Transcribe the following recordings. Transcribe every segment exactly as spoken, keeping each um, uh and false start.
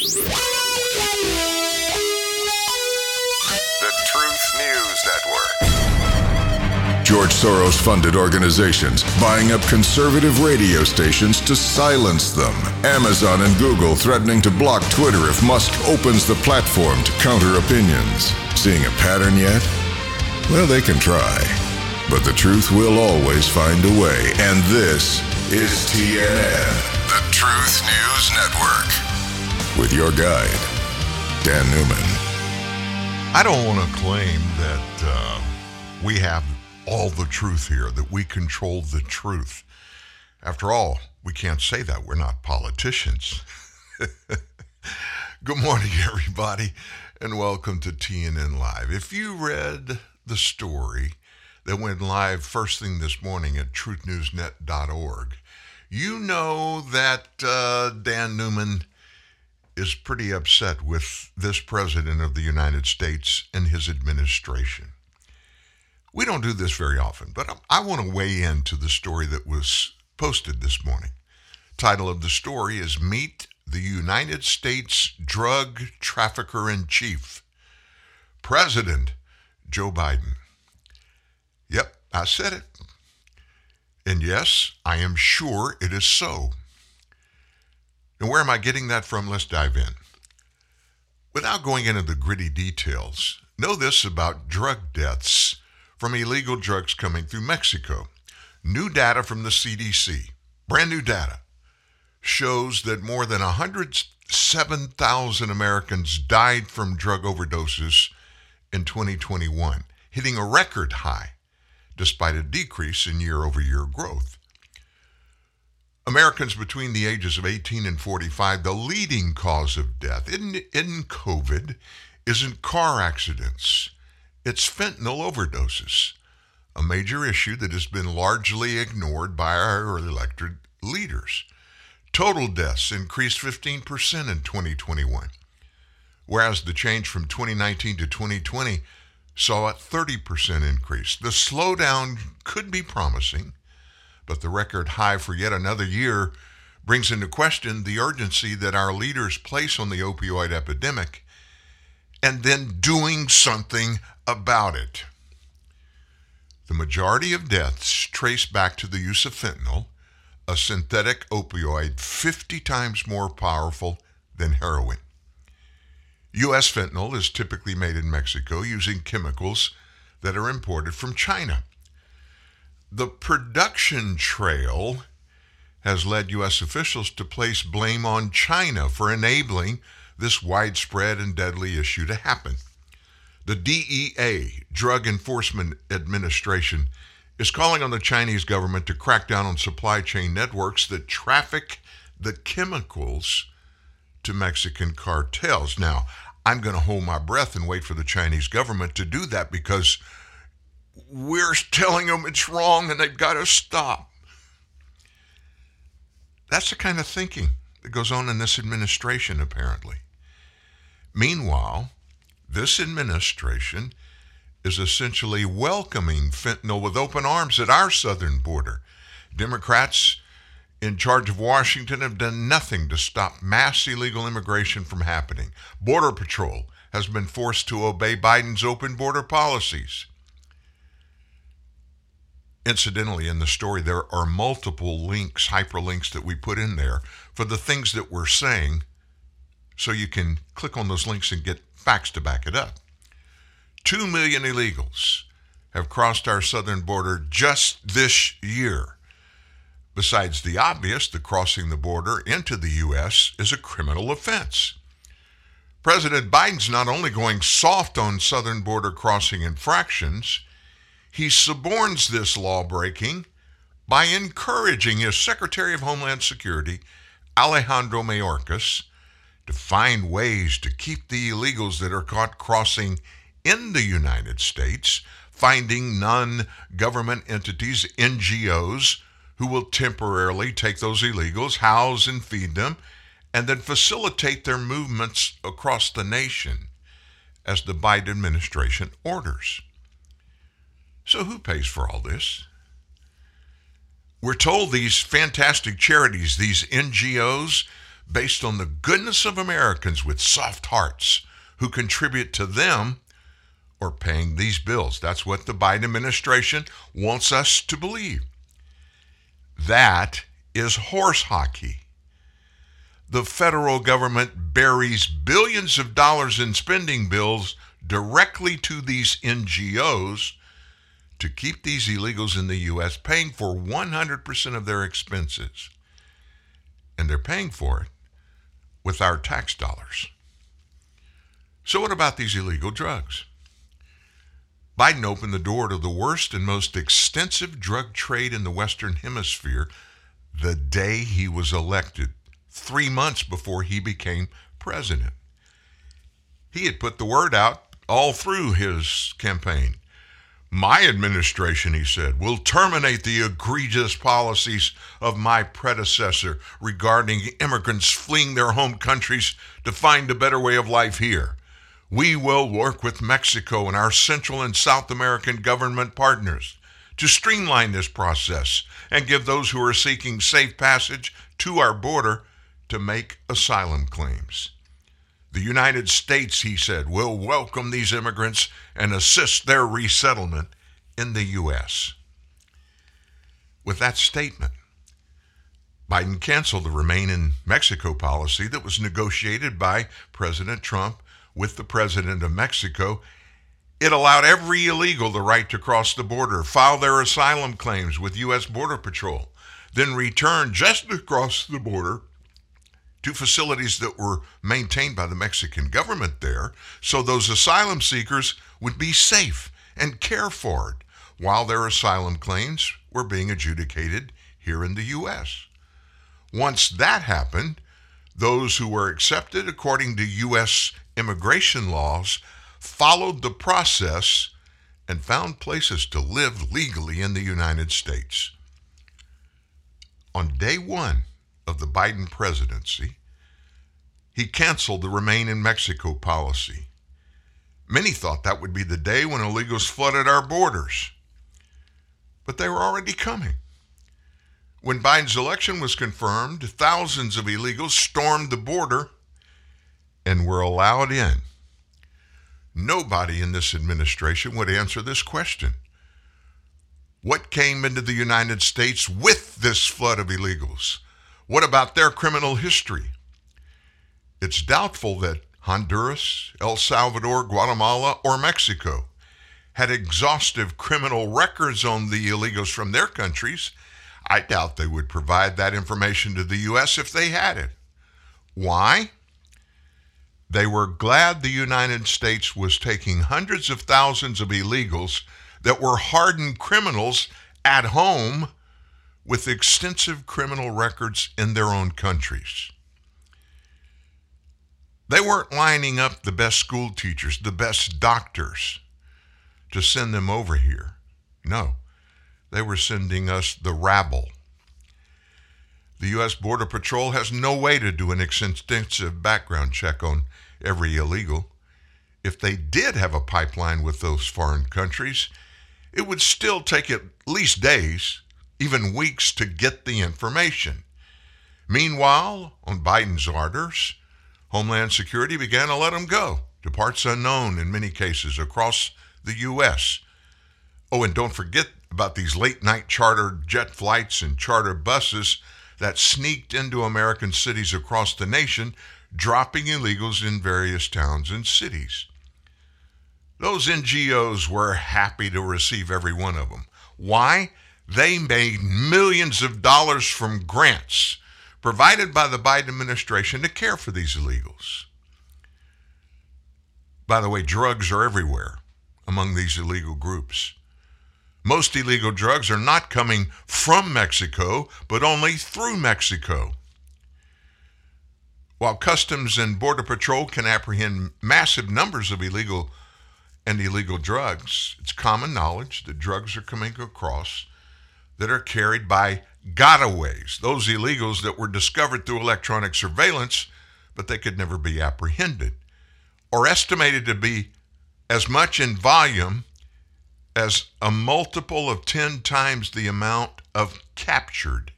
The Truth News Network. George Soros-funded organizations buying up conservative radio stations to silence them. Amazon and Google threatening to block Twitter if Musk opens the platform to counter opinions. Seeing a pattern yet? Well, they can try. But the truth will always find a way. And this is T N N, the Truth News Network, with your guide, Dan Newman. I don't want to claim that uh, we have all the truth here, that we control the truth. After all, we can't say that. We're not politicians. Good morning, everybody, and welcome to T N N Live. If you read the story that went live first thing this morning at truth news net dot org, you know that uh, Dan Newman is pretty upset with this president of the United States and his administration. We don't do this very often, but I, I want to weigh into the story that was posted this morning. Title of the story is Meet the United States Drug Trafficker in Chief, President Joe Biden. Yep, I said it. And yes, I am sure it is so. Now, where am I getting that from? Let's dive in. Without going into the gritty details, know this about drug deaths from illegal drugs coming through Mexico. New data from the C D C, brand new data, shows that more than one hundred seven thousand Americans died from drug overdoses in twenty twenty-one, hitting a record high, despite a decrease in year-over-year growth. Americans between the ages of eighteen and forty-five, the leading cause of death in, in COVID isn't car accidents. It's fentanyl overdoses, a major issue that has been largely ignored by our elected leaders. Total deaths increased fifteen percent in twenty twenty-one, whereas the change from twenty nineteen to twenty twenty saw a thirty percent increase. The slowdown could be promising, but the record high for yet another year brings into question the urgency that our leaders place on the opioid epidemic and then doing something about it. The majority of deaths trace back to the use of fentanyl, a synthetic opioid fifty times more powerful than heroin. U S fentanyl is typically made in Mexico using chemicals that are imported from China. The production trail has led U S officials to place blame on China for enabling this widespread and deadly issue to happen. The D E A, Drug Enforcement Administration, is calling on the Chinese government to crack down on supply chain networks that traffic the chemicals to Mexican cartels. Now, I'm going to hold my breath and wait for the Chinese government to do that, because we're telling them it's wrong and they've got to stop. That's the kind of thinking that goes on in this administration, apparently. Meanwhile, this administration is essentially welcoming fentanyl with open arms at our southern border. Democrats in charge of Washington have done nothing to stop mass illegal immigration from happening. Border Patrol has been forced to obey Biden's open border policies. Incidentally, in the story, there are multiple links, hyperlinks that we put in there for the things that we're saying, so you can click on those links and get facts to back it up. Two million illegals have crossed our southern border just this year. Besides the obvious, the crossing the border into the U S is a criminal offense. President Biden's not only going soft on southern border crossing infractions, he suborns this law-breaking by encouraging his Secretary of Homeland Security, Alejandro Mayorkas, to find ways to keep the illegals that are caught crossing in the United States, finding non-government entities, N G Os, who will temporarily take those illegals, house and feed them, and then facilitate their movements across the nation as the Biden administration orders. So who pays for all this? We're told these fantastic charities, these N G Os, based on the goodness of Americans with soft hearts who contribute to them or paying these bills. That's what the Biden administration wants us to believe. That is horse hockey. The federal government buries billions of dollars in spending bills directly to these N G Os to keep these illegals in the U S paying for one hundred percent of their expenses. And they're paying for it with our tax dollars. So what about these illegal drugs? Biden opened the door to the worst and most extensive drug trade in the Western Hemisphere the day he was elected, three months before he became president. He had put the word out all through his campaign. My administration, he said, will terminate the egregious policies of my predecessor regarding immigrants fleeing their home countries to find a better way of life here. We will work with Mexico and our Central and South American government partners to streamline this process and give those who are seeking safe passage to our border to make asylum claims. The United States, he said, will welcome these immigrants and assist their resettlement in the U S. With that statement, Biden canceled the Remain in Mexico policy that was negotiated by President Trump with the President of Mexico. It allowed every illegal the right to cross the border, file their asylum claims with U S. Border Patrol, then return just across the border to facilities that were maintained by the Mexican government there, so those asylum seekers would be safe and cared for while their asylum claims were being adjudicated here in the U S. Once that happened, those who were accepted according to U S immigration laws followed the process and found places to live legally in the United States. On day one of the Biden presidency, he canceled the Remain in Mexico policy. Many thought that would be the day when illegals flooded our borders, but they were already coming. When Biden's election was confirmed, thousands of illegals stormed the border and were allowed in. Nobody in this administration would answer this question. What came into the United States with this flood of illegals? What about their criminal history? It's doubtful that Honduras, El Salvador, Guatemala, or Mexico had exhaustive criminal records on the illegals from their countries. I doubt they would provide that information to the U S if they had it. Why? They were glad the United States was taking hundreds of thousands of illegals that were hardened criminals at home with extensive criminal records in their own countries. They weren't lining up the best school teachers, the best doctors to send them over here. No, they were sending us the rabble. The U S. Border Patrol has no way to do an extensive background check on every illegal. If they did have a pipeline with those foreign countries, it would still take at least days, even weeks, to get the information. Meanwhile, on Biden's orders, Homeland Security began to let them go to parts unknown in many cases across the U S. Oh, and don't forget about these late-night charter jet flights and charter buses that sneaked into American cities across the nation, dropping illegals in various towns and cities. Those N G Os were happy to receive every one of them. Why? They made millions of dollars from grants provided by the Biden administration to care for these illegals. By the way, drugs are everywhere among these illegal groups. Most illegal drugs are not coming from Mexico, but only through Mexico. While Customs and Border Patrol can apprehend massive numbers of illegal and illegal drugs, it's common knowledge that drugs are coming across that are carried by gotaways, those illegals that were discovered through electronic surveillance, but they could never be apprehended, or estimated to be as much in volume as a multiple of ten times the amount of captured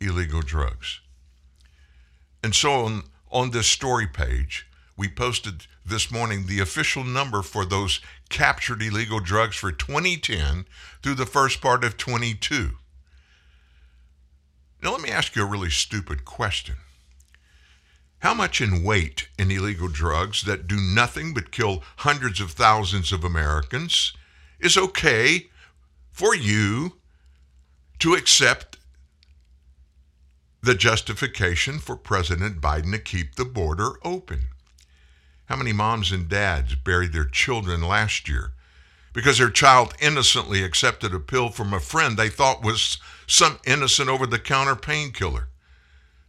illegal drugs. And so on, on this story page, we posted this morning the official number for those captured illegal drugs for twenty ten through the first part of twenty-two. Now, let me ask you a really stupid question. How much in weight in illegal drugs that do nothing but kill hundreds of thousands of Americans is okay for you to accept the justification for President Biden to keep the border open? How many moms and dads buried their children last year because their child innocently accepted a pill from a friend they thought was some innocent over-the-counter painkiller,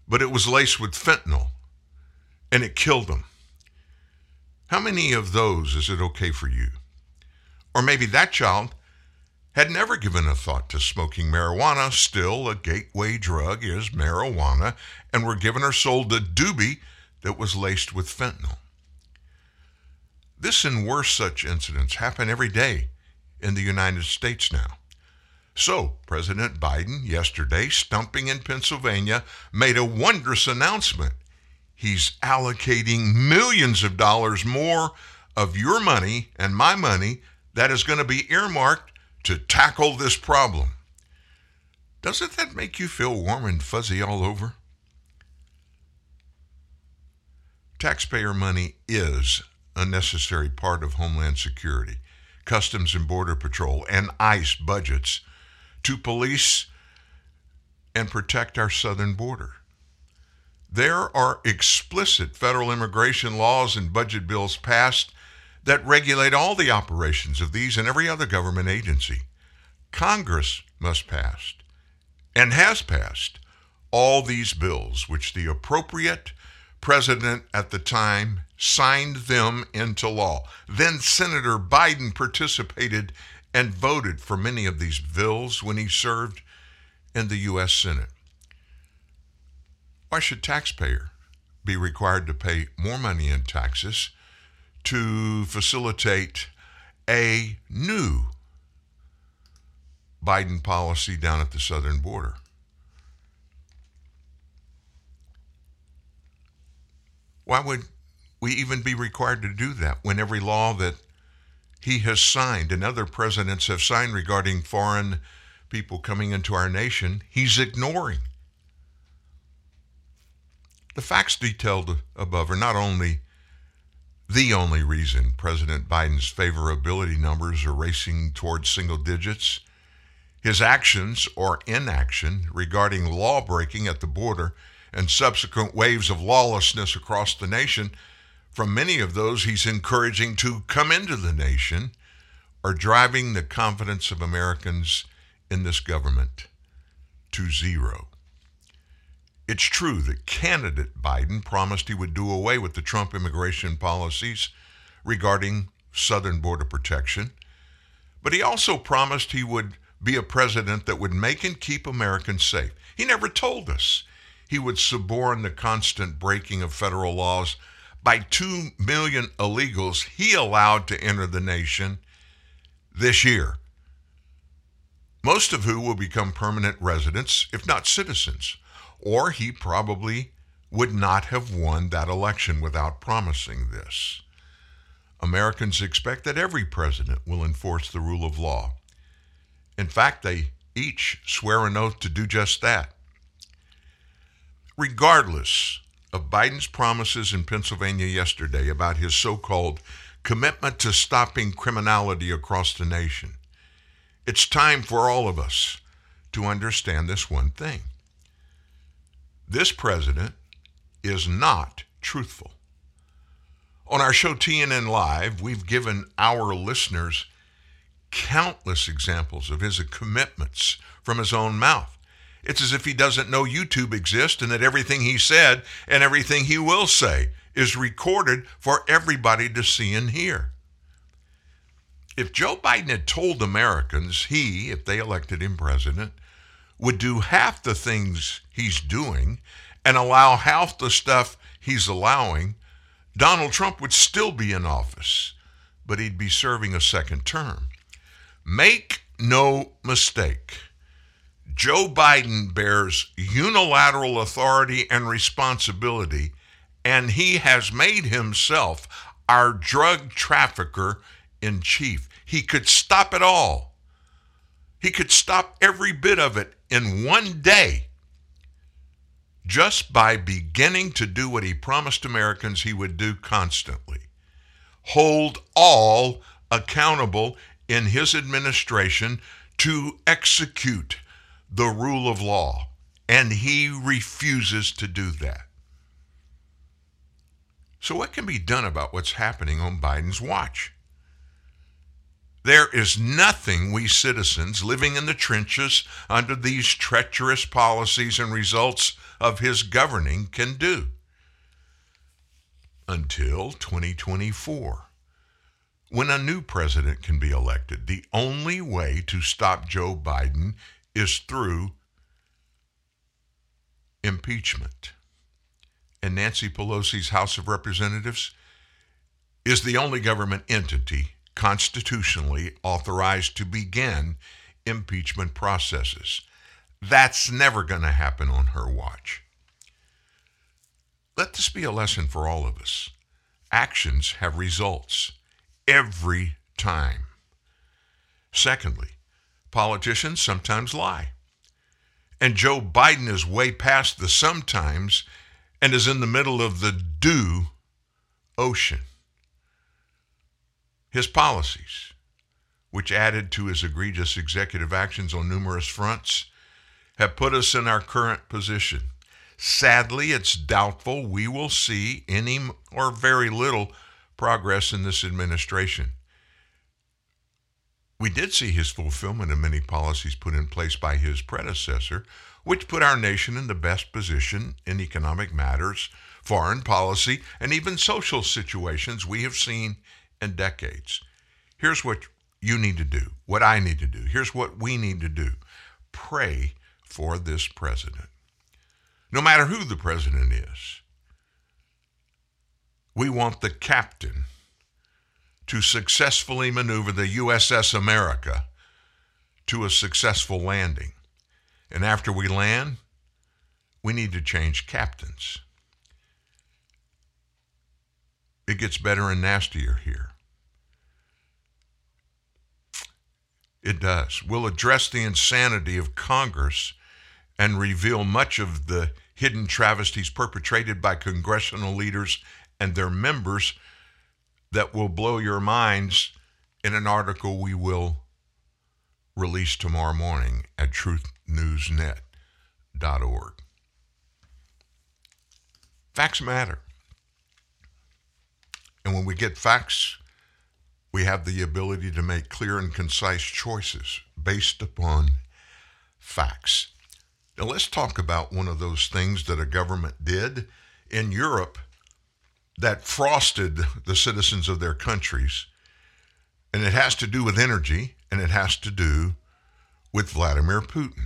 but it was laced with fentanyl, and it killed them? How many of those is it okay for you? Or maybe that child had never given a thought to smoking marijuana. Still, a gateway drug is marijuana, and were given or sold a doobie that was laced with fentanyl. This and worse such incidents happen every day in the United States now. So, President Biden yesterday, stumping in Pennsylvania, made a wondrous announcement. He's allocating millions of dollars more of your money and my money that is going to be earmarked to tackle this problem. Doesn't that make you feel warm and fuzzy all over? Taxpayer money is a necessary part of Homeland Security, Customs and Border Patrol, and ICE budgets to police and protect our southern border. There are explicit federal immigration laws and budget bills passed that regulate all the operations of these and every other government agency. Congress must pass, and has passed, all these bills, which the appropriate president at the time signed them into law. Then Senator Biden participated and voted for many of these bills when he served in the U S Senate. Why should taxpayer be required to pay more money in taxes to facilitate a new Biden policy down at the southern border? Why would we even be required to do that when every law that he has signed and other presidents have signed regarding foreign people coming into our nation, he's ignoring? The facts detailed above are not only the only reason President Biden's favorability numbers are racing towards single digits. His actions or inaction regarding lawbreaking at the border and subsequent waves of lawlessness across the nation from many of those he's encouraging to come into the nation are driving the confidence of Americans in this government to zero. It's true that candidate Biden promised he would do away with the Trump immigration policies regarding southern border protection, but he also promised he would be a president that would make and keep Americans safe. He never told us he would suborn the constant breaking of federal laws by two million illegals he allowed to enter the nation this year, most of who will become permanent residents, if not citizens, or he probably would not have won that election without promising this. Americans expect that every president will enforce the rule of law. In fact, they each swear an oath to do just that. Regardless of Biden's promises in Pennsylvania yesterday about his so-called commitment to stopping criminality across the nation, it's time for all of us to understand this one thing. This president is not truthful. On our show T N N Live, we've given our listeners countless examples of his commitments from his own mouth. It's as if he doesn't know YouTube exists and that everything he said and everything he will say is recorded for everybody to see and hear. If Joe Biden had told Americans he, if they elected him president, would do half the things he's doing and allow half the stuff he's allowing, Donald Trump would still be in office, but he'd be serving a second term. Make no mistake, Joe Biden bears unilateral authority and responsibility, and he has made himself our drug trafficker in chief. He could stop it all. He could stop every bit of it in one day just by beginning to do what he promised Americans he would do constantly. Hold all accountable in his administration to execute the rule of law, and he refuses to do that. So what can be done about what's happening on Biden's watch? There is nothing we citizens living in the trenches under these treacherous policies and results of his governing can do until twenty twenty-four, when a new president can be elected. The only way to stop Joe Biden is through impeachment. And Nancy Pelosi's House of Representatives is the only government entity constitutionally authorized to begin impeachment processes. That's never going to happen on her watch. Let this be a lesson for all of us. Actions have results every time. Secondly, politicians sometimes lie. And Joe Biden is way past the sometimes and is in the middle of the do ocean. His policies, which added to his egregious executive actions on numerous fronts, have put us in our current position. Sadly, it's doubtful we will see any or very little progress in this administration. We did see his fulfillment of many policies put in place by his predecessor, which put our nation in the best position in economic matters, foreign policy, and even social situations we have seen in decades. Here's what you need to do, what I need to do. Here's what we need to do. Pray for this president. No matter who the president is, we want the captain to successfully maneuver the U S S America to a successful landing. And after we land, we need to change captains. It gets better and nastier here. It does. We'll address the insanity of Congress and reveal much of the hidden travesties perpetrated by congressional leaders and their members that will blow your minds in an article we will release tomorrow morning at truth news net dot org. Facts matter. And when we get facts, we have the ability to make clear and concise choices based upon facts. Now let's talk about one of those things that a government did in Europe that frosted the citizens of their countries. And it has to do with energy, and it has to do with Vladimir Putin.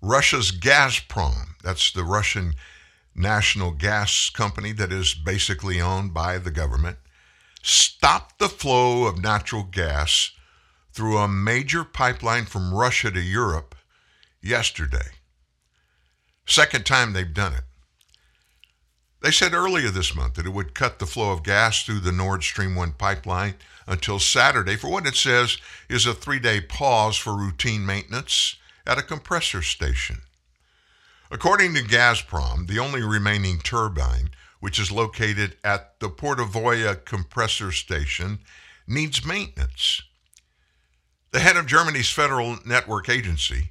Russia's Gazprom, that's the Russian national gas company that is basically owned by the government, stopped the flow of natural gas through a major pipeline from Russia to Europe yesterday. Second time they've done it. They said earlier this month that it would cut the flow of gas through the Nord Stream one pipeline until Saturday for what it says is a three-day pause for routine maintenance at a compressor station. According to Gazprom, the only remaining turbine, which is located at the Portavoya compressor station, needs maintenance. The head of Germany's Federal Network Agency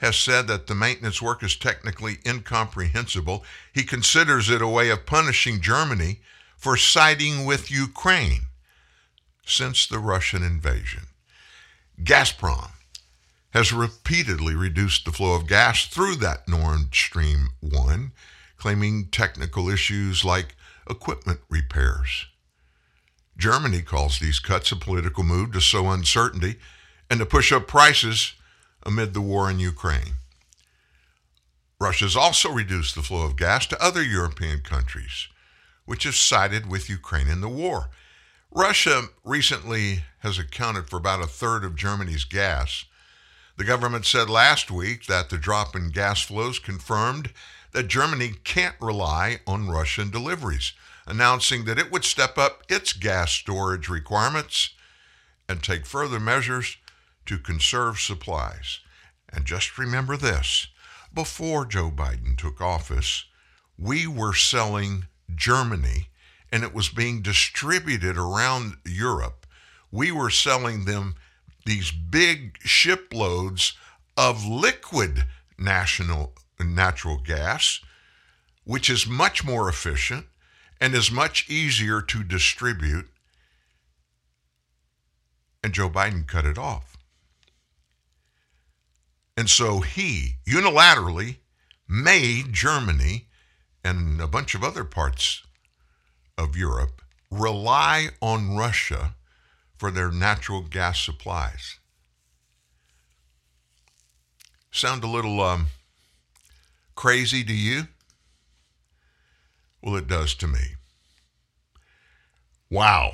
has said that the maintenance work is technically incomprehensible. He considers it a way of punishing Germany for siding with Ukraine since the Russian invasion. Gazprom has repeatedly reduced the flow of gas through that Nord Stream one, claiming technical issues like equipment repairs. Germany calls these cuts a political move to sow uncertainty and to push up prices amid the war in Ukraine. Russia's also reduced the flow of gas to other European countries, which have sided with Ukraine in the war. Russia recently has accounted for about a third of Germany's gas. The government said last week that the drop in gas flows confirmed that Germany can't rely on Russian deliveries, announcing that it would step up its gas storage requirements and take further measures to conserve supplies. And just remember this, before Joe Biden took office, we were selling Germany, and it was being distributed around Europe. We were selling them these big shiploads of liquid national, natural gas, which is much more efficient and is much easier to distribute. And Joe Biden cut it off. And so he unilaterally made Germany and a bunch of other parts of Europe rely on Russia for their natural gas supplies. Sound a little um, crazy to you? Well, it does to me. Wow.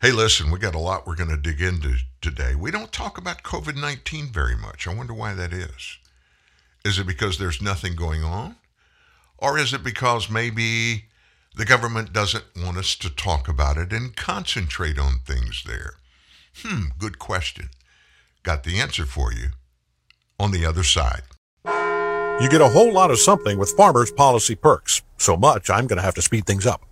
Hey, listen, we got a lot we're going to dig into today. We don't talk about COVID nineteen very much. I wonder why that is. Is it because there's nothing going on? Or is it because maybe the government doesn't want us to talk about it and concentrate on things there? Hmm, good question. Got the answer for you on the other side. You get a whole lot of something with Farmers policy perks. So much, I'm going to have to speed things up.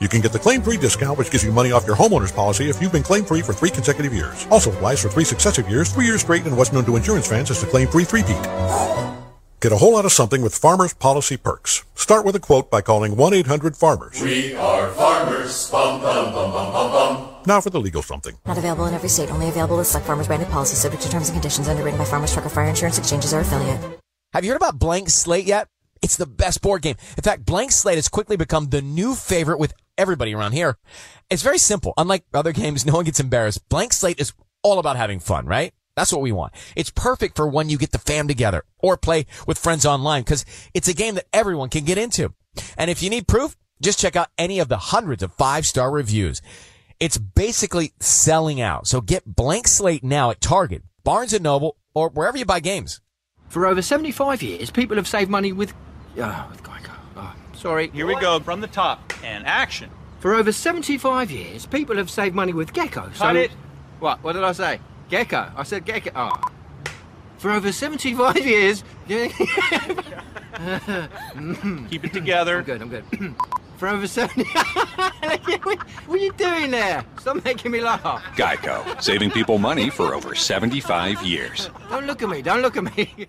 You can get the claim-free discount, which gives you money off your homeowner's policy if you've been claim-free for three consecutive years. Also applies for three successive years, three years straight, and what's known to insurance fans as the claim-free three-peat. Get a whole lot of something with Farmers policy perks. Start with a quote by calling one eight hundred farmers. We are Farmers. Bum, bum, bum, bum, bum, bum. Now for the legal something. Not available in every state. Only available with select Farmers branded policies subject to terms and conditions underwritten by Farmers Truck or Fire Insurance Exchanges or affiliate. Have you heard about Blank Slate yet? It's the best board game. In fact, Blank Slate has quickly become the new favorite with everybody around here. It's very simple. Unlike other games, no one gets embarrassed. Blank Slate is all about having fun, right? That's what we want. It's perfect for when you get the fam together or play with friends online because it's a game that everyone can get into. And if you need proof, just check out any of the hundreds of five-star reviews. It's basically selling out. So get Blank Slate now at Target, Barnes and Noble, or wherever you buy games. For over seventy-five years, people have saved money with Oh, with Geico. Oh, sorry. Here we go from the top and action. For over seventy-five years, people have saved money with Geico. So... Cut it. What? What did I say? Geico. I said Geico. Oh. For over seventy-five years. Keep it together. I'm good. I'm good. For over seventy. what, what are you doing there? Stop making me laugh. Geico, saving people money for over seventy-five years. Don't look at me. Don't look at me.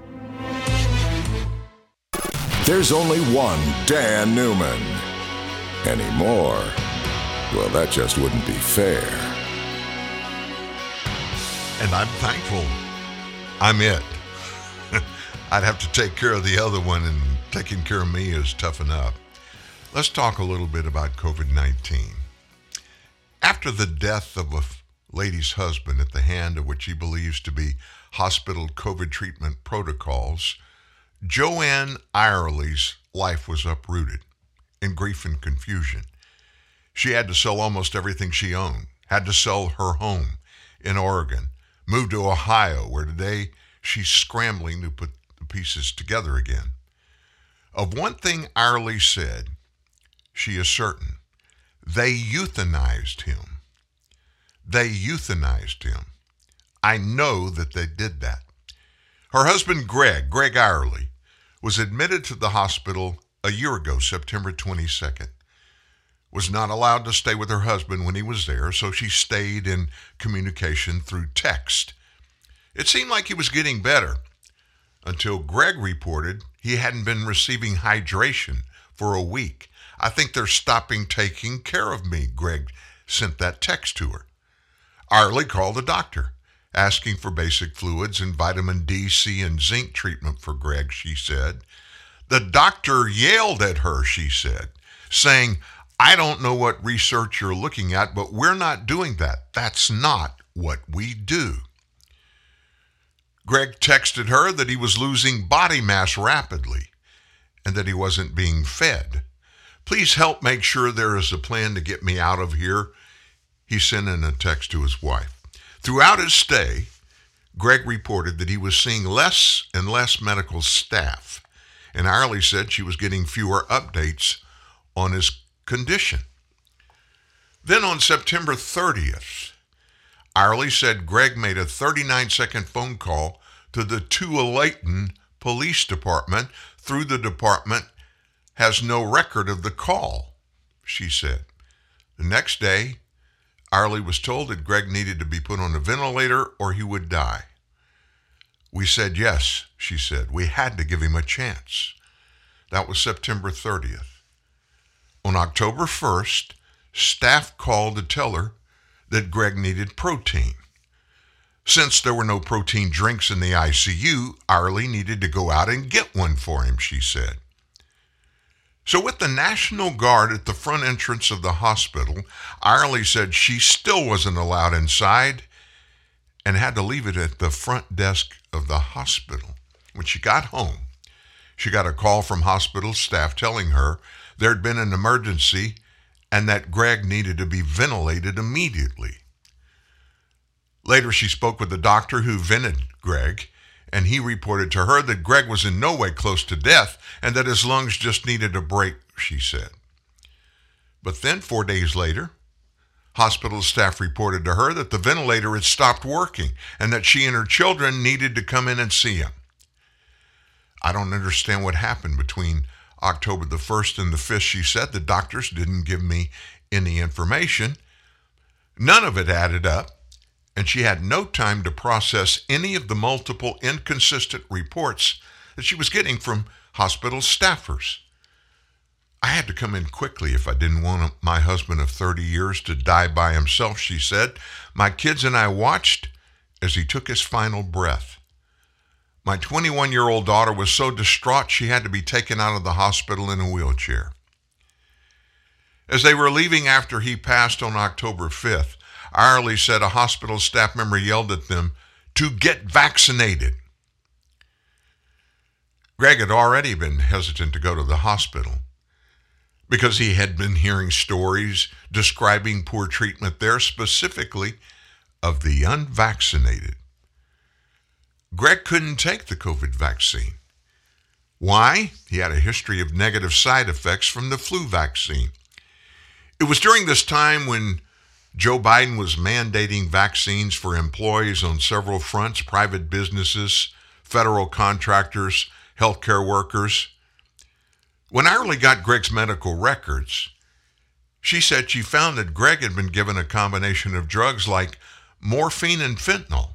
There's only one Dan Newman. Anymore? Well, that just wouldn't be fair. And I'm thankful I'm it. I'd have to take care of the other one, and taking care of me is tough enough. Let's talk a little bit about COVID nineteen. After the death of a lady's husband at the hand of what she believes to be hospital COVID treatment protocols, Joanne Ierly's life was uprooted in grief and confusion. She had to sell almost everything she owned, had to sell her home in Oregon, move to Ohio, where today she's scrambling to put the pieces together again. Of one thing Ierly said, she is certain, they euthanized him. They euthanized him. I know that they did that. Her husband, Greg, Greg Ierly, was admitted to the hospital a year ago, September twenty-second, was not allowed to stay with her husband when he was there, so she stayed in communication through text. It seemed like he was getting better until Greg reported he hadn't been receiving hydration for a week. I think they're stopping taking care of me, Greg sent that text to her. Ierly called the doctor, asking for basic fluids and vitamin D, C, and zinc treatment for Greg, she said. The doctor yelled at her, she said, saying, I don't know what research you're looking at, but we're not doing that. That's not what we do. Greg texted her that he was losing body mass rapidly and that he wasn't being fed. Please help make sure there is a plan to get me out of here. He sent in a text to his wife. Throughout his stay, Greg reported that he was seeing less and less medical staff, and Ierly said she was getting fewer updates on his condition. Then on September thirtieth, Ierly said Greg made a thirty-nine second phone call to the Tualatin Police Department through the department has no record of the call, she said. The next day, Ierly was told that Greg needed to be put on a ventilator or he would die. We said yes, she said. We had to give him a chance. That was September thirtieth. On October first, staff called to tell her that Greg needed protein. Since there were no protein drinks in the I C U, Ierly needed to go out and get one for him, she said. So with the National Guard at the front entrance of the hospital, Ierly said she still wasn't allowed inside and had to leave it at the front desk of the hospital. When she got home, she got a call from hospital staff telling her there had been an emergency and that Greg needed to be ventilated immediately. Later, she spoke with the doctor who vented Greg, and he reported to her that Greg was in no way close to death and that his lungs just needed a break, she said. But then, four days later, hospital staff reported to her that the ventilator had stopped working and that she and her children needed to come in and see him. I don't understand what happened between October the first and the fifth, she said. The doctors didn't give me any information. None of it added up, and she had no time to process any of the multiple inconsistent reports that she was getting from hospital staffers. I had to come in quickly if I didn't want my husband of thirty years to die by himself, she said. My kids and I watched as he took his final breath. My twenty-one-year-old daughter was so distraught she had to be taken out of the hospital in a wheelchair. As they were leaving after he passed on October fifth, Ierly said a hospital staff member yelled at them to get vaccinated. Greg had already been hesitant to go to the hospital because he had been hearing stories describing poor treatment there, specifically of the unvaccinated. Greg couldn't take the COVID vaccine. Why? He had a history of negative side effects from the flu vaccine. It was during this time when Joe Biden was mandating vaccines for employees on several fronts, private businesses, federal contractors, healthcare workers. When Ierly got Greg's medical records, she said she found that Greg had been given a combination of drugs like morphine and fentanyl.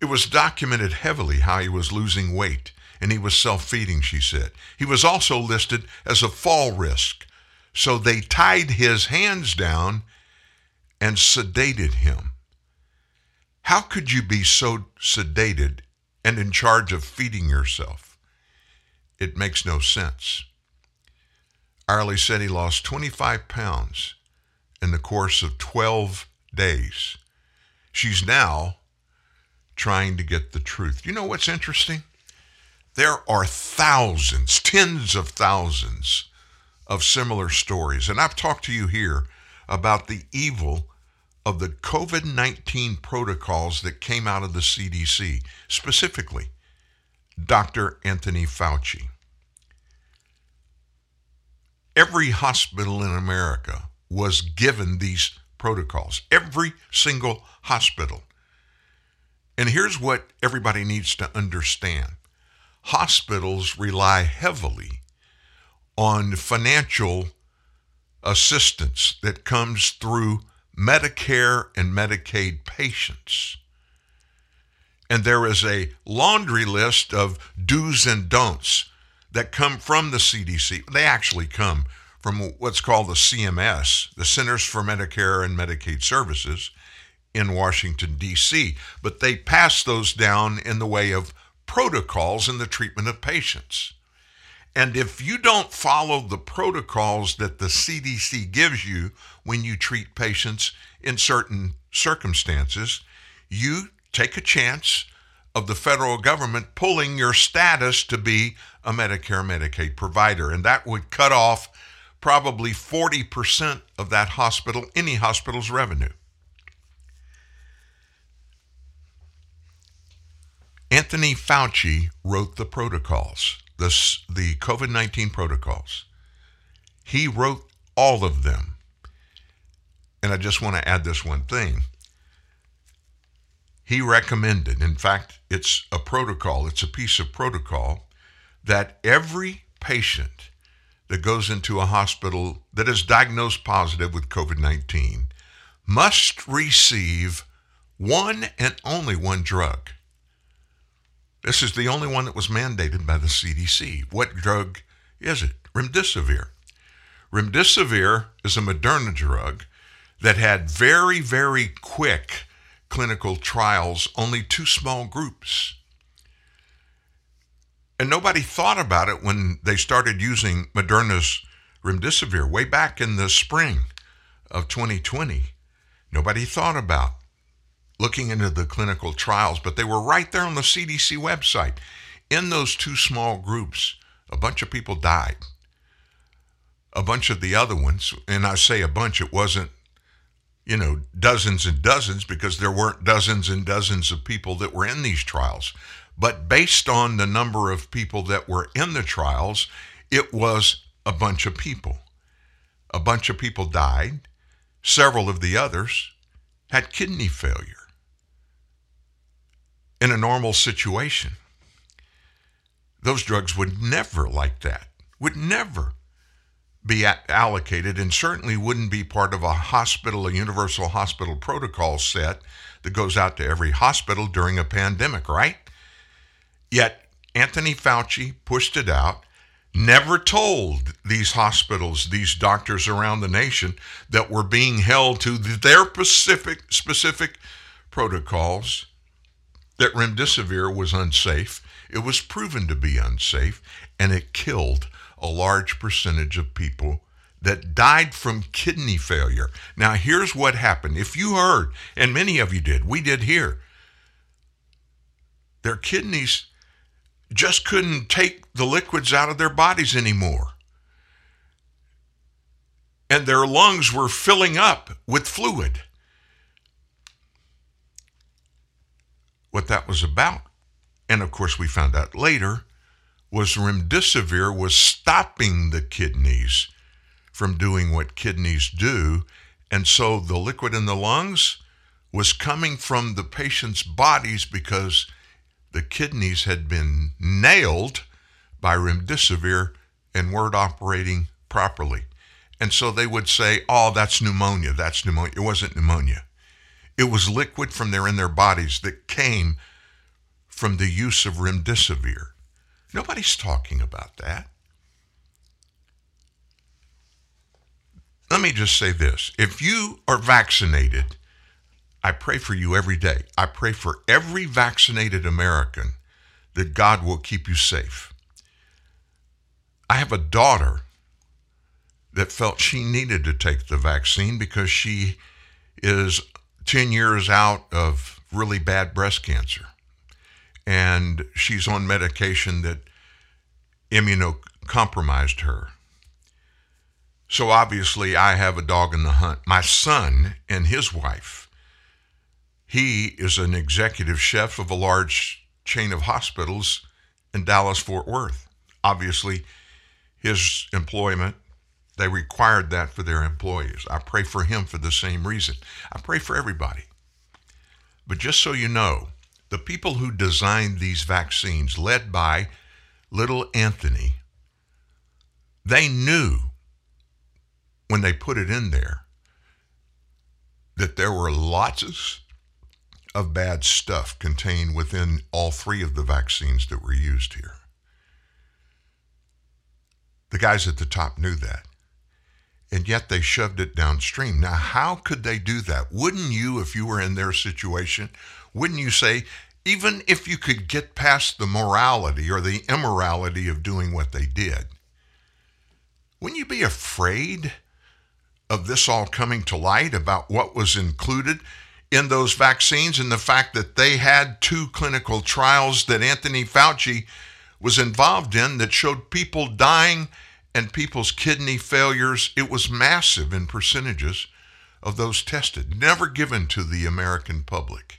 It was documented heavily how he was losing weight, and he was self-feeding, she said. He was also listed as a fall risk, so they tied his hands down and sedated him. How could you be so sedated and in charge of feeding yourself? It makes no sense. Ierly said he lost twenty-five pounds in the course of twelve days. She's now trying to get the truth. You know what's interesting? There are thousands, tens of thousands of similar stories. And I've talked to you here about the evil of the COVID nineteen protocols that came out of the C D C, specifically Doctor Anthony Fauci. Every hospital in America was given these protocols, every single hospital. And here's what everybody needs to understand. Hospitals rely heavily on financial assistance that comes through Medicare and Medicaid patients. And there is a laundry list of do's and don'ts that come from the C D C. They actually come from what's called the C M S, the Centers for Medicare and Medicaid Services. in Washington, D C, but they pass those down in the way of protocols in the treatment of patients. And if you don't follow the protocols that the C D C gives you when you treat patients in certain circumstances, you take a chance of the federal government pulling your status to be a Medicare, Medicaid provider. And that would cut off probably forty percent of that hospital, any hospital's revenue. Anthony Fauci wrote the protocols, the, the COVID nineteen protocols. He wrote all of them. And I just want to add this one thing. He recommended, in fact, it's a protocol, it's a piece of protocol, that every patient that goes into a hospital that is diagnosed positive with COVID nineteen must receive one and only one drug. This is the only one that was mandated by the C D C. What drug is it? Remdesivir. Remdesivir is a Moderna drug that had very, very quick clinical trials, only two small groups. And nobody thought about it when they started using Moderna's remdesivir way back in the spring of twenty twenty. Nobody thought about looking into the clinical trials, but they were right there on the C D C website. In those two small groups, a bunch of people died. A bunch of the other ones, and I say a bunch, it wasn't you know, dozens and dozens, because there weren't dozens and dozens of people that were in these trials. But based on the number of people that were in the trials, it was a bunch of people. A bunch of people died. Several of the others had kidney failure in a normal situation. Those drugs would never like that, would never be allocated, and certainly wouldn't be part of a hospital, a universal hospital protocol set that goes out to every hospital during a pandemic, right? Yet Anthony Fauci pushed it out, never told these hospitals, these doctors around the nation that were being held to their specific, specific protocols that remdesivir was unsafe. It was proven to be unsafe, and it killed a large percentage of people that died from kidney failure. Now, here's what happened. If you heard, and many of you did, we did here, their kidneys just couldn't take the liquids out of their bodies anymore. And their lungs were filling up with fluid. What that was about, and of course we found out later, was remdesivir was stopping the kidneys from doing what kidneys do. And so the liquid in the lungs was coming from the patient's bodies because the kidneys had been nailed by remdesivir and weren't operating properly. And so they would say, oh, that's pneumonia, that's pneumonia. It wasn't pneumonia. It was liquid from there in their bodies that came from the use of remdesivir. Nobody's talking about that. Let me just say this. If you are vaccinated, I pray for you every day. I pray for every vaccinated American that God will keep you safe. I have a daughter that felt she needed to take the vaccine because she is ten years out of really bad breast cancer. And she's on medication that immunocompromised her. So obviously I have a dog in the hunt. My son and his wife, he is an executive chef of a large chain of hospitals in Dallas-Fort Worth. Obviously his employment, they required that for their employees. I pray for him for the same reason. I pray for everybody. But just so you know, the people who designed these vaccines, led by little Anthony, they knew when they put it in there that there were lots of bad stuff contained within all three of the vaccines that were used here. The guys at the top knew that. and yet they shoved it downstream. Now, how could they do that? Wouldn't you, if you were in their situation, wouldn't you say, even if you could get past the morality or the immorality of doing what they did, wouldn't you be afraid of this all coming to light about what was included in those vaccines and the fact that they had two clinical trials that Anthony Fauci was involved in that showed people dying and people's kidney failures? It was massive in percentages of those tested, never given to the American public.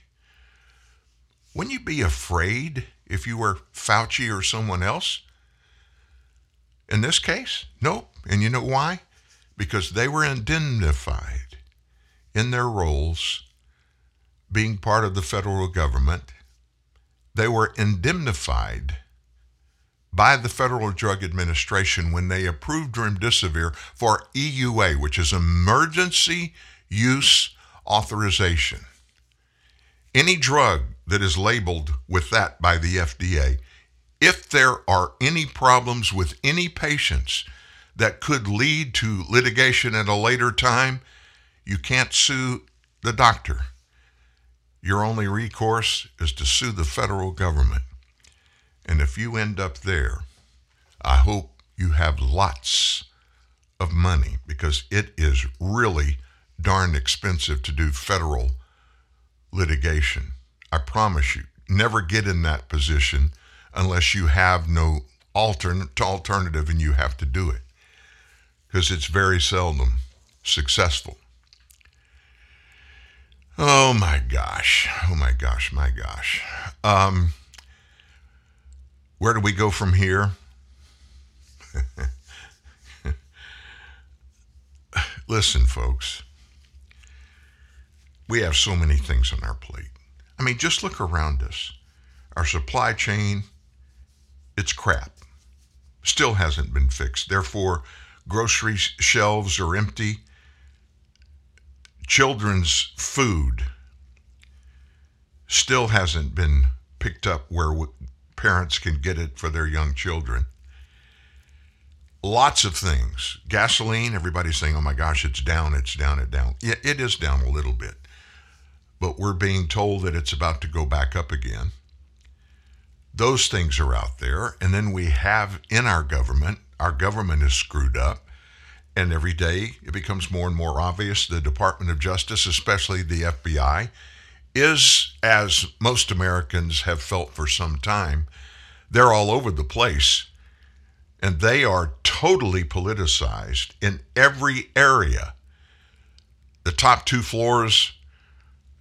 Wouldn't you be afraid if you were Fauci or someone else? In this case, nope. And you know why? Because they were indemnified in their roles being part of the federal government. They were indemnified by the Federal Drug Administration when they approved Remdesivir for E U A, which is Emergency Use Authorization. Any drug that is labeled with that by the F D A, if there are any problems with any patients that could lead to litigation at a later time, you can't sue the doctor. Your only recourse is to sue the federal government. And if you end up there, I hope you have lots of money, because it is really darn expensive to do federal litigation. I promise you, never get in that position unless you have no alternate alternative and you have to do it, because it's very seldom successful. Oh my gosh, oh my gosh, my gosh. Um, where do we go from here? Listen, folks, we have so many things on our plate. I mean, just look around us. Our supply chain, it's crap. Still hasn't been fixed. Therefore, grocery shelves are empty. Children's food still hasn't been picked up where parents can get it for their young children. Lots of things. Gasoline, everybody's saying, oh my gosh, it's down, it's down, it's down. Yeah, it is down a little bit, but we're being told that it's about to go back up again. Those things are out there. And then we have in our government, our government is screwed up. And every day it becomes more and more obvious. The Department of Justice, especially the F B I, is, as most Americans have felt for some time, they're all over the place. And they are totally politicized in every area. The top two floors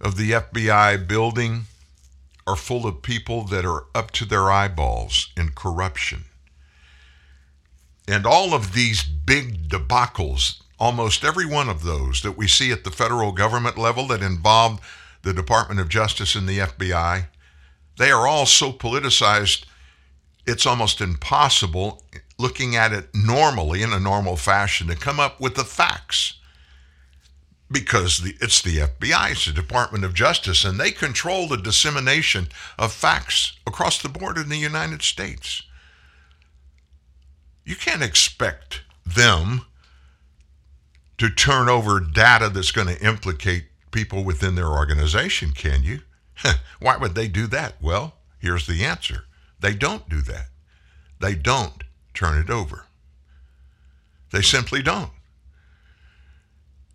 of the F B I building are full of people that are up to their eyeballs in corruption. And all of these big debacles, almost every one of those that we see at the federal government level that involve the Department of Justice and the F B I, they are all so politicized, it's almost impossible, looking at it normally, in a normal fashion, to come up with the facts. Because the, it's the F B I, it's the Department of Justice, and they control the dissemination of facts across the board in the United States. You can't expect them to turn over data that's going to implicate people within their organization, can you? Why would they do that? Well, here's the answer. They don't do that. They don't turn it over. They simply don't.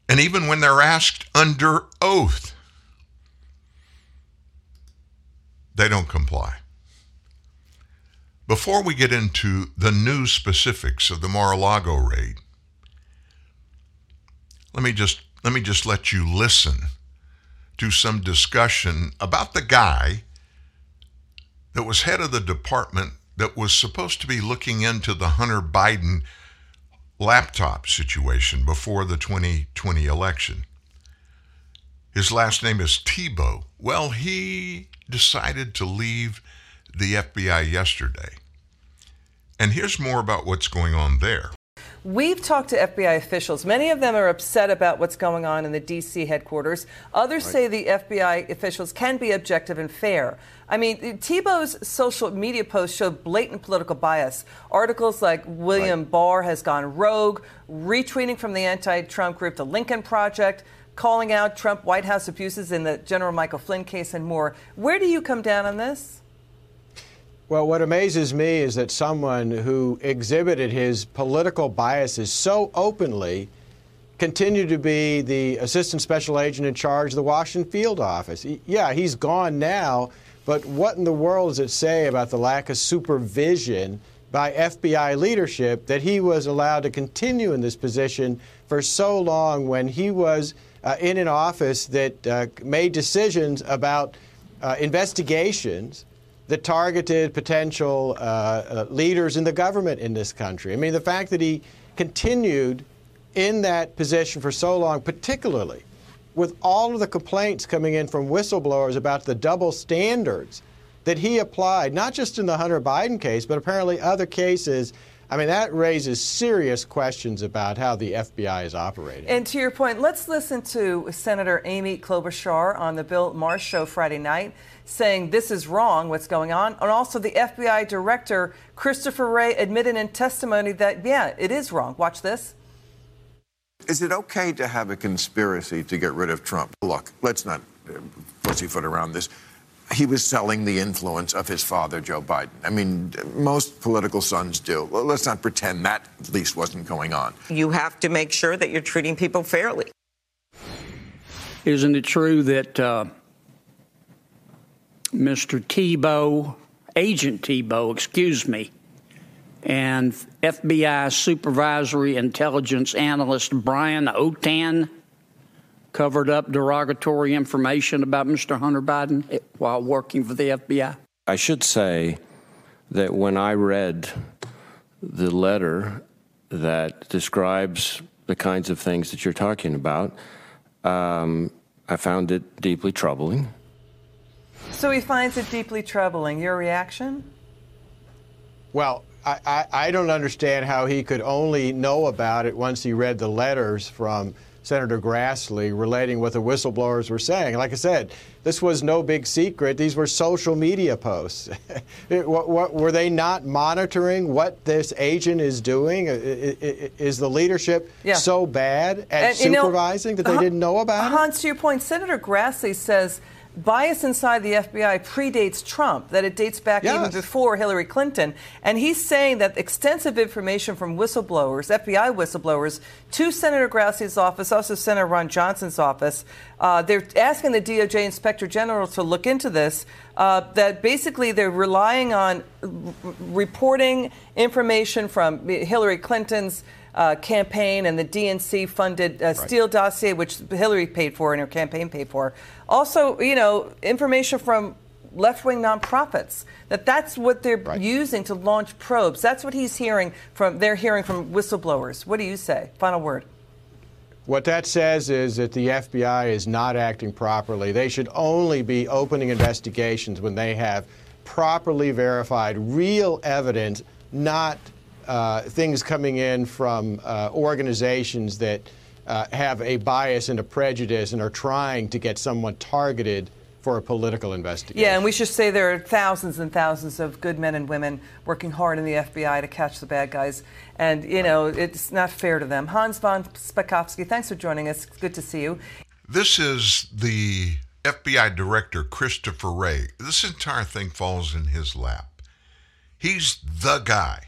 And even when they're asked under oath, they don't comply. Before we get into the new specifics of the Mar-a-Lago raid, let me just let me just let you listen to some discussion about the guy that was head of the department that was supposed to be looking into the Hunter Biden laptop situation before the twenty twenty election. His last name is Tebow. Well, he decided to leave the F B I yesterday. And here's more about what's going on there. We've talked to F B I officials. Many of them are upset about what's going on in the D C headquarters. Others right. say the F B I officials can be objective and fair. I mean, Tebow's social media posts show blatant political bias. Articles like William right. Barr has gone rogue, retweeting from the anti-Trump group, the Lincoln Project, calling out Trump White House abuses in the General Michael Flynn case and more. Where do you come down on this? Well, what amazes me is that someone who exhibited his political biases so openly continued to be the assistant special agent in charge of the Washington field office. Yeah, he's gone now, but what in the world does it say about the lack of supervision by F B I leadership that he was allowed to continue in this position for so long when he was uh, in an office that uh, made decisions about uh, investigations that targeted potential uh, uh, leaders in the government in this country. I mean, the fact that he continued in that position for so long, particularly with all of the complaints coming in from whistleblowers about the double standards that he applied, not just in the Hunter Biden case, but apparently other cases. I mean, that raises serious questions about how the F B I is operating. And to your point, let's listen to Senator Amy Klobuchar on the Bill Maher show Friday night, saying this is wrong, what's going on. And also the F B I director, Christopher Wray, admitted in testimony that, yeah, it is wrong. Watch this. Is it okay to have a conspiracy to get rid of Trump? Look, let's not uh, pussyfoot around this. He was selling the influence of his father, Joe Biden. I mean, most political sons do. Let's not pretend that at least wasn't going on. You have to make sure that you're treating people fairly. Isn't it true that uh, Mister Tebow, Agent Tebow, excuse me, and F B I Supervisory Intelligence Analyst Brian O'Tan covered up derogatory information about Mister Hunter Biden while working for the F B I? I should say that when I read the letter that describes the kinds of things that you're talking about, um, I found it deeply troubling. So he finds it deeply troubling. Your reaction? Well, I, I, I don't understand how he could only know about it once he read the letters from Senator Grassley relating what the whistleblowers were saying. Like I said, this was no big secret. These were social media posts. what, what, were they not monitoring what this agent is doing? Is the leadership yeah. so bad at and, supervising you know, that they Han, didn't know about it? Hans, to your point, Senator Grassley says bias inside the F B I predates Trump, that it dates back yes. even before Hillary Clinton. And he's saying that extensive information from whistleblowers, F B I whistleblowers, to Senator Grassley's office, also Senator Ron Johnson's office, uh, they're asking the D O J Inspector General to look into this, uh, that basically they're relying on r- reporting information from Hillary Clinton's Uh, campaign and the D N C-funded uh, right. Steele dossier, which Hillary paid for and her campaign paid for. Also, you know, information from left-wing nonprofits, that that's what they're right. using to launch probes. That's what he's hearing from, they're hearing from whistleblowers. What do you say? Final word. What that says is that the F B I is not acting properly. They should only be opening investigations when they have properly verified real evidence, not Uh, things coming in from uh, organizations that uh, have a bias and a prejudice and are trying to get someone targeted for a political investigation. Yeah, and we should say there are thousands and thousands of good men and women working hard in the F B I to catch the bad guys. And, you know, it's not fair to them. Hans von Spakovsky, thanks for joining us. Good to see you. This is the F B I director, Christopher Wray. This entire thing falls in his lap. He's the guy.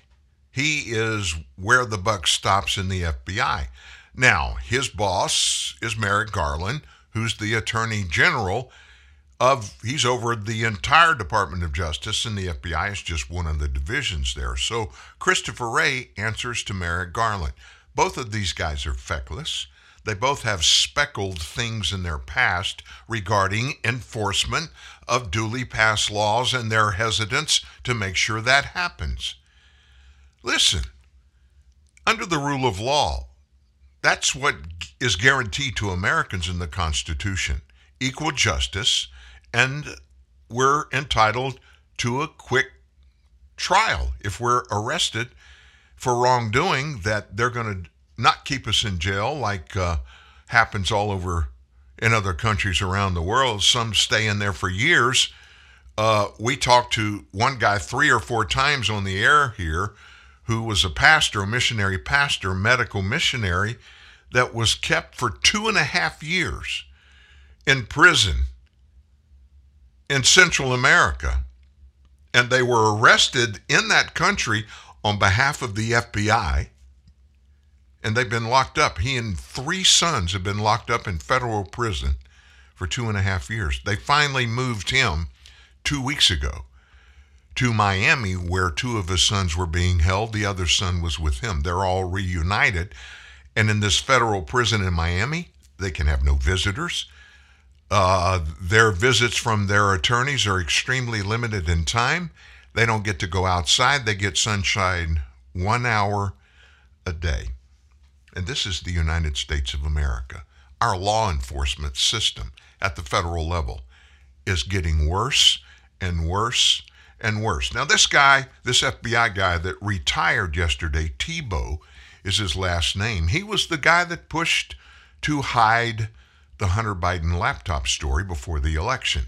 He is where the buck stops in the F B I. Now, his boss is Merrick Garland, who's the Attorney General of, he's over the entire Department of Justice, and the F B I is just one of the divisions there. So Christopher Wray answers to Merrick Garland. Both of these guys are feckless. They both have speckled things in their past regarding enforcement of duly passed laws and their hesitance to make sure that happens. Listen, under the rule of law, that's what is guaranteed to Americans in the Constitution, equal justice, and we're entitled to a quick trial if we're arrested for wrongdoing that they're going to not keep us in jail like uh, happens all over in other countries around the world. Some stay in there for years. Uh, we talked to one guy three or four times on the air here who was a pastor, a missionary pastor, medical missionary, that was kept for two and a half years in prison in Central America. And they were arrested in that country on behalf of the F B I. And they've been locked up. He and three sons have been locked up in federal prison for two and a half years. They finally moved him two weeks ago to Miami, where two of his sons were being held. The other son was with him. They're all reunited. And in this federal prison in Miami, they can have no visitors. Uh, their visits from their attorneys are extremely limited in time. They don't get to go outside. They get sunshine one hour a day. And this is the United States of America. Our law enforcement system at the federal level is getting worse and worse and worse. Now, this guy, this F B I guy that retired yesterday, Tebow is his last name. He was the guy that pushed to hide the Hunter Biden laptop story before the election.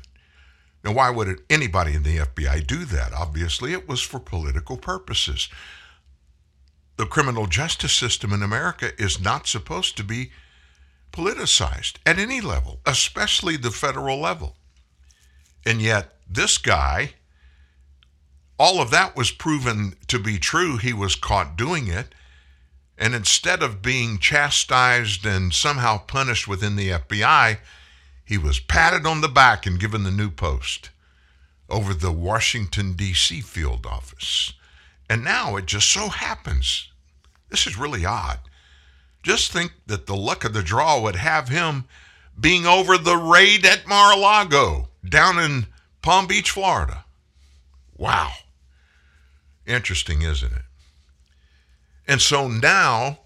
Now, why would anybody in the F B I do that? Obviously, it was for political purposes. The criminal justice system in America is not supposed to be politicized at any level, especially the federal level. And yet this guy, all of that was proven to be true. He was caught doing it. And instead of being chastised and somehow punished within the F B I, he was patted on the back and given the new post over the Washington, D C field office. And now it just so happens, this is really odd, just think that the luck of the draw would have him being over the raid at Mar-a-Lago down in Palm Beach, Florida. Wow. Interesting, isn't it? And so now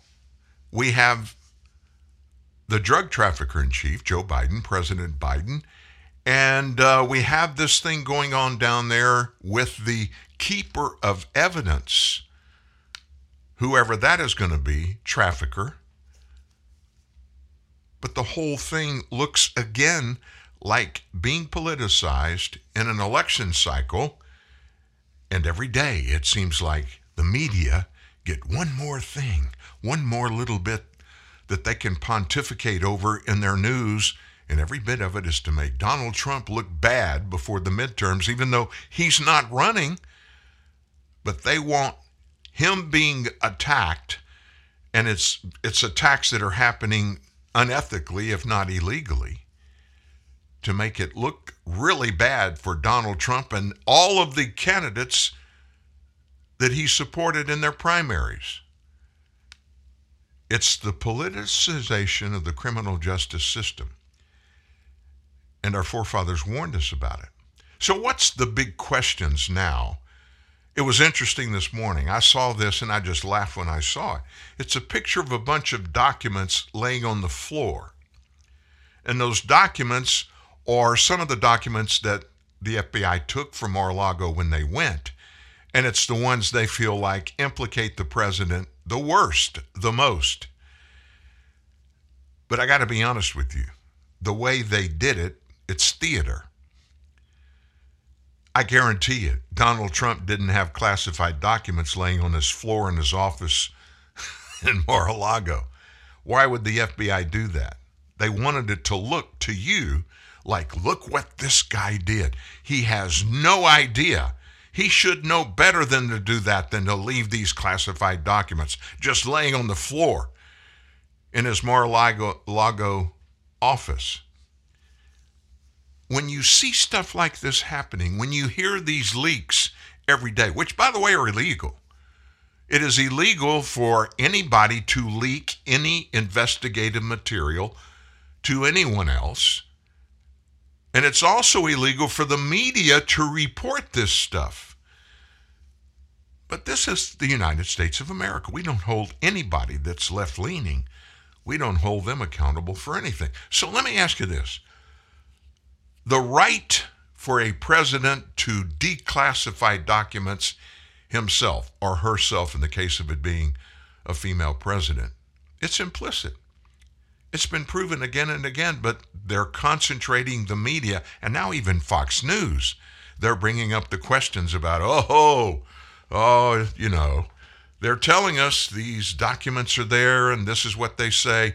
we have the drug trafficker in chief, Joe Biden, President Biden, and uh, we have this thing going on down there with the keeper of evidence, whoever that is going to be, trafficker. But the whole thing looks again like being politicized in an election cycle. And every day it seems like the media get one more thing, one more little bit that they can pontificate over in their news. And every bit of it is to make Donald Trump look bad before the midterms, even though he's not running. But they want him being attacked, and it's it's attacks that are happening unethically, if not illegally, to make it look really bad for Donald Trump and all of the candidates that he supported in their primaries. It's the politicization of the criminal justice system. And our forefathers warned us about it. So what's the big questions now? It was interesting this morning. I saw this and I just laughed when I saw it. It's a picture of a bunch of documents laying on the floor. And those documents are some of the documents that the F B I took from Mar-a-Lago when they went. And it's the ones they feel like implicate the president the worst, the most. But I got to be honest with you. The way they did it, it's theater. I guarantee you, Donald Trump didn't have classified documents laying on his floor in his office in Mar-a-Lago. Why would the F B I do that? They wanted it to look to you like, look what this guy did. He has no idea. He should know better than to do that, than to leave these classified documents just laying on the floor in his Mar-a-Lago office. When you see stuff like this happening, when you hear these leaks every day, which, by the way, are illegal. It is illegal for anybody to leak any investigative material to anyone else. And it's also illegal for the media to report this stuff. But this is the United States of America. We don't hold anybody that's left-leaning. We don't hold them accountable for anything. So let me ask you this. The right for a president to declassify documents himself or herself in the case of it being a female president. It's implicit. It's been proven again and again, but they're concentrating the media, and now even Fox News, they're bringing up the questions about, oh, oh, you know, they're telling us these documents are there and this is what they say.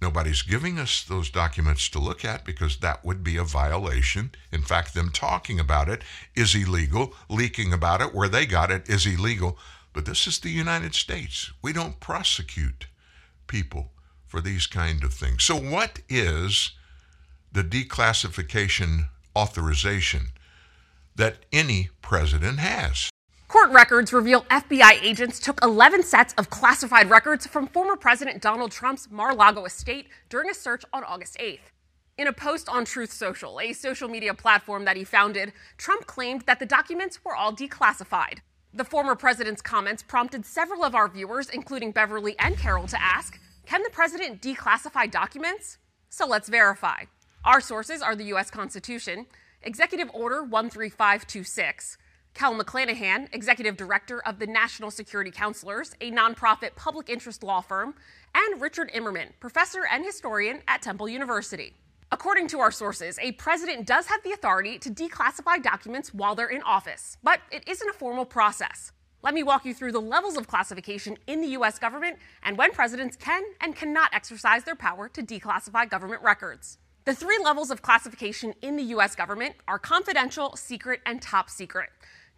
Nobody's giving us those documents to look at because that would be a violation. In fact, them talking about it is illegal. Leaking about it, where they got it, is illegal. But this is the United States. We don't prosecute people for these kind of things. So what is the declassification authorization that any president has? Court records reveal F B I agents took eleven sets of classified records from former President Donald Trump's Mar-a-Lago estate during a search on August eighth. In a post on Truth Social, a social media platform that he founded, Trump claimed that the documents were all declassified. The former president's comments prompted several of our viewers, including Beverly and Carol, to ask, can the president declassify documents? So let's verify. Our sources are the U S Constitution, Executive Order one three five two six, Kel McClanahan, Executive Director of the National Security Counselors, a nonprofit public interest law firm, and Richard Immerman, professor and historian at Temple University. According to our sources, a president does have the authority to declassify documents while they're in office, but it isn't a formal process. Let me walk you through the levels of classification in the U S government and when presidents can and cannot exercise their power to declassify government records. The three levels of classification in the U S government are confidential, secret, and top secret.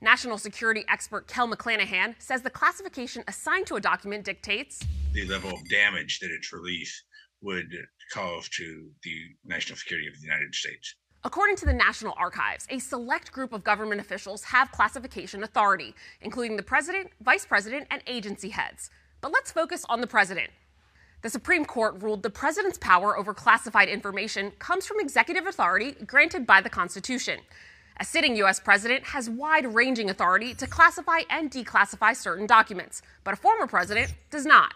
National security expert Kel McClanahan says the classification assigned to a document dictates the level of damage that its release would cause to the national security of the United States. According to the National Archives, a select group of government officials have classification authority, including the president, vice president, and agency heads. But let's focus on the president. The Supreme Court ruled the president's power over classified information comes from executive authority granted by the Constitution. A sitting U S president has wide-ranging authority to classify and declassify certain documents, but a former president does not.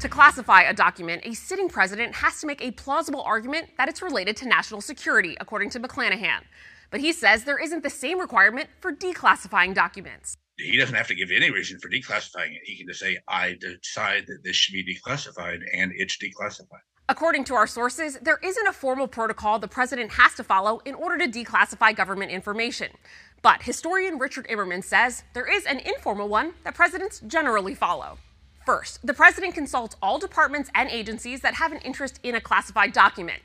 To classify a document, a sitting president has to make a plausible argument that it's related to national security, according to McClanahan. But he says there isn't the same requirement for declassifying documents. He doesn't have to give any reason for declassifying it. He can just say, I decide that this should be declassified, and it's declassified. According to our sources, there isn't a formal protocol the president has to follow in order to declassify government information. But historian Richard Immerman says there is an informal one that presidents generally follow. First, the president consults all departments and agencies that have an interest in a classified document.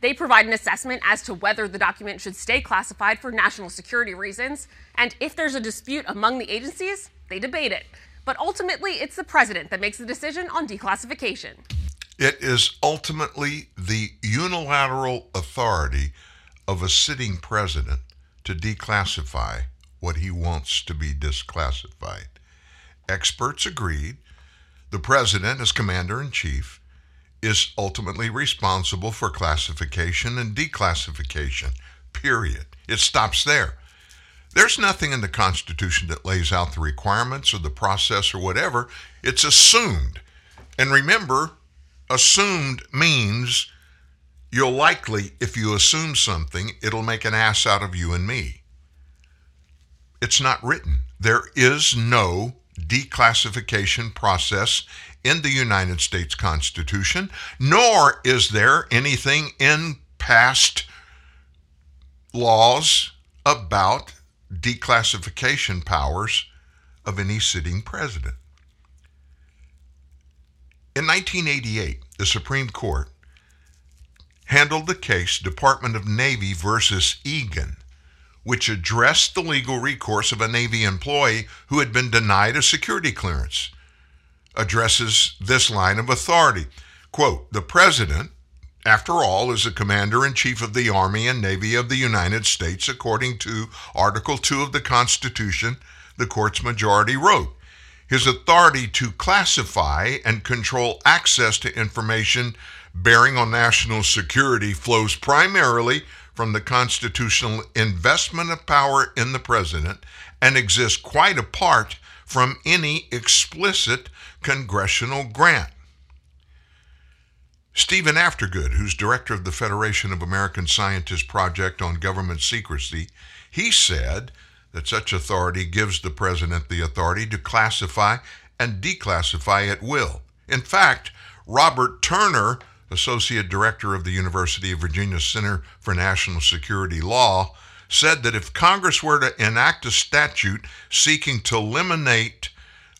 They provide an assessment as to whether the document should stay classified for national security reasons, and if there's a dispute among the agencies, they debate it. But ultimately, it's the president that makes the decision on declassification. It is ultimately the unilateral authority of a sitting president to declassify what he wants to be declassified. Experts agreed the president, as commander-in-chief, is ultimately responsible for classification and declassification, period. It stops there. There's nothing in the Constitution that lays out the requirements or the process or whatever. It's assumed. And remember, assumed means you'll likely, if you assume something, it'll make an ass out of you and me. It's not written. There is no declassification process in the United States Constitution, nor is there anything in past laws about declassification powers of any sitting president. In nineteen eighty-eight, the Supreme Court handled the case Department of Navy versus Egan, which addressed the legal recourse of a Navy employee who had been denied a security clearance, addresses this line of authority. Quote, the president, after all, is the commander-in-chief of the Army and Navy of the United States, according to Article two of the Constitution, the court's majority wrote. His authority to classify and control access to information bearing on national security flows primarily from the constitutional investment of power in the president and exists quite apart from any explicit congressional grant. Stephen Aftergood, who's director of the Federation of American Scientists Project on Government Secrecy, he said that such authority gives the president the authority to classify and declassify at will. In fact, Robert Turner, associate director of the University of Virginia Center for National Security Law, said that if Congress were to enact a statute seeking to eliminate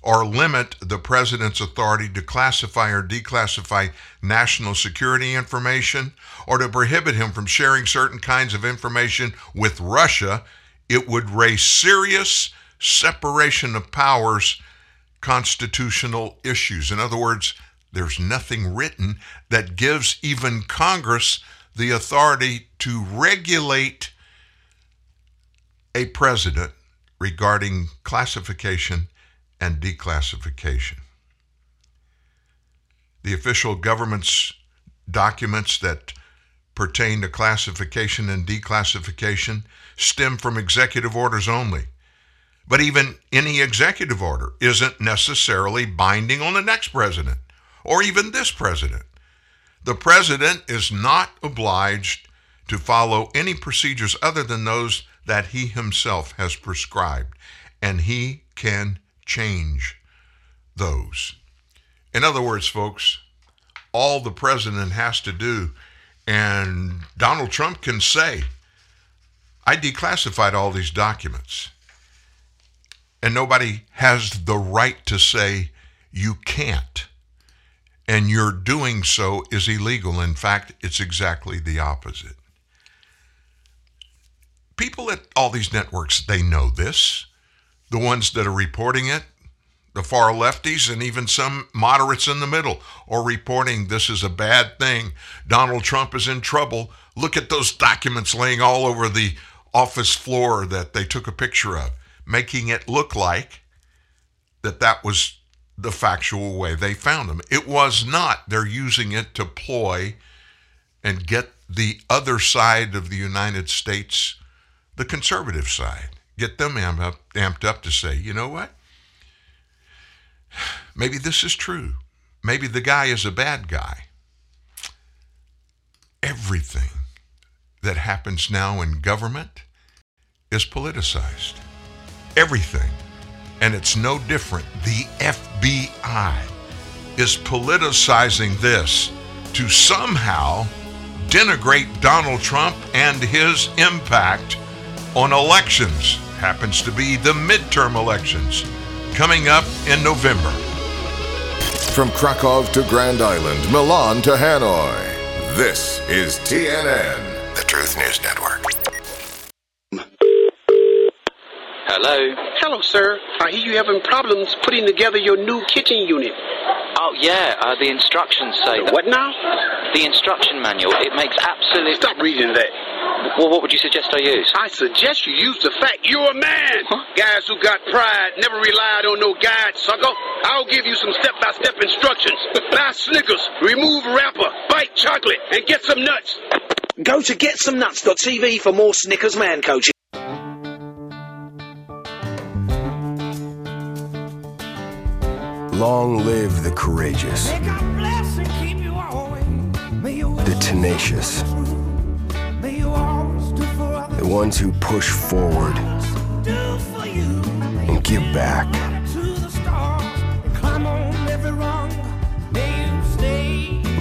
or limit the president's authority to classify or declassify national security information, or to prohibit him from sharing certain kinds of information with Russia, it would raise serious separation of powers constitutional issues. In other words, there's nothing written that gives even Congress the authority to regulate a president regarding classification and declassification. The official government's documents that pertain to classification and declassification stem from executive orders only. But even any executive order isn't necessarily binding on the next president or even this president. The president is not obliged to follow any procedures other than those that he himself has prescribed, and he can change those. In other words, folks, all the president has to do, and Donald Trump can say, I declassified all these documents. And nobody has the right to say, you can't, and your doing so is illegal. In fact, it's exactly the opposite. People at all these networks, they know this. The ones that are reporting it, the far lefties, and even some moderates in the middle are reporting this is a bad thing. Donald Trump is in trouble. Look at those documents laying all over the office floor that they took a picture of, making it look like that that was the factual way they found them. It was not. They're using it to ploy and get the other side of the United States, the conservative side, get them amped up, amped up to say, you know what? Maybe this is true. Maybe the guy is a bad guy. Everything that happens now in government is politicized. Everything. And it's no different. The F B I is politicizing this to somehow denigrate Donald Trump and his impact on elections. Happens to be the midterm elections coming up in November. From Krakow to Grand Island, Milan to Hanoi, this is T N N, the Truth News Network. Hello. Hello, sir. I hear you having problems putting together your new kitchen unit. Oh, yeah, uh, the instructions say that. What now? The instruction manual. It makes absolute... Stop reading that. Well, what would you suggest I use? I suggest you use the fact you're a man. Huh? Guys who got pride never relied on no guide, sucker. I'll give you some step-by-step instructions. Buy Snickers, remove wrapper, bite chocolate, and get some nuts. Go to get some nuts dot t v for more Snickers man coaching. Long live the courageous, the tenacious, the ones who push forward and give back.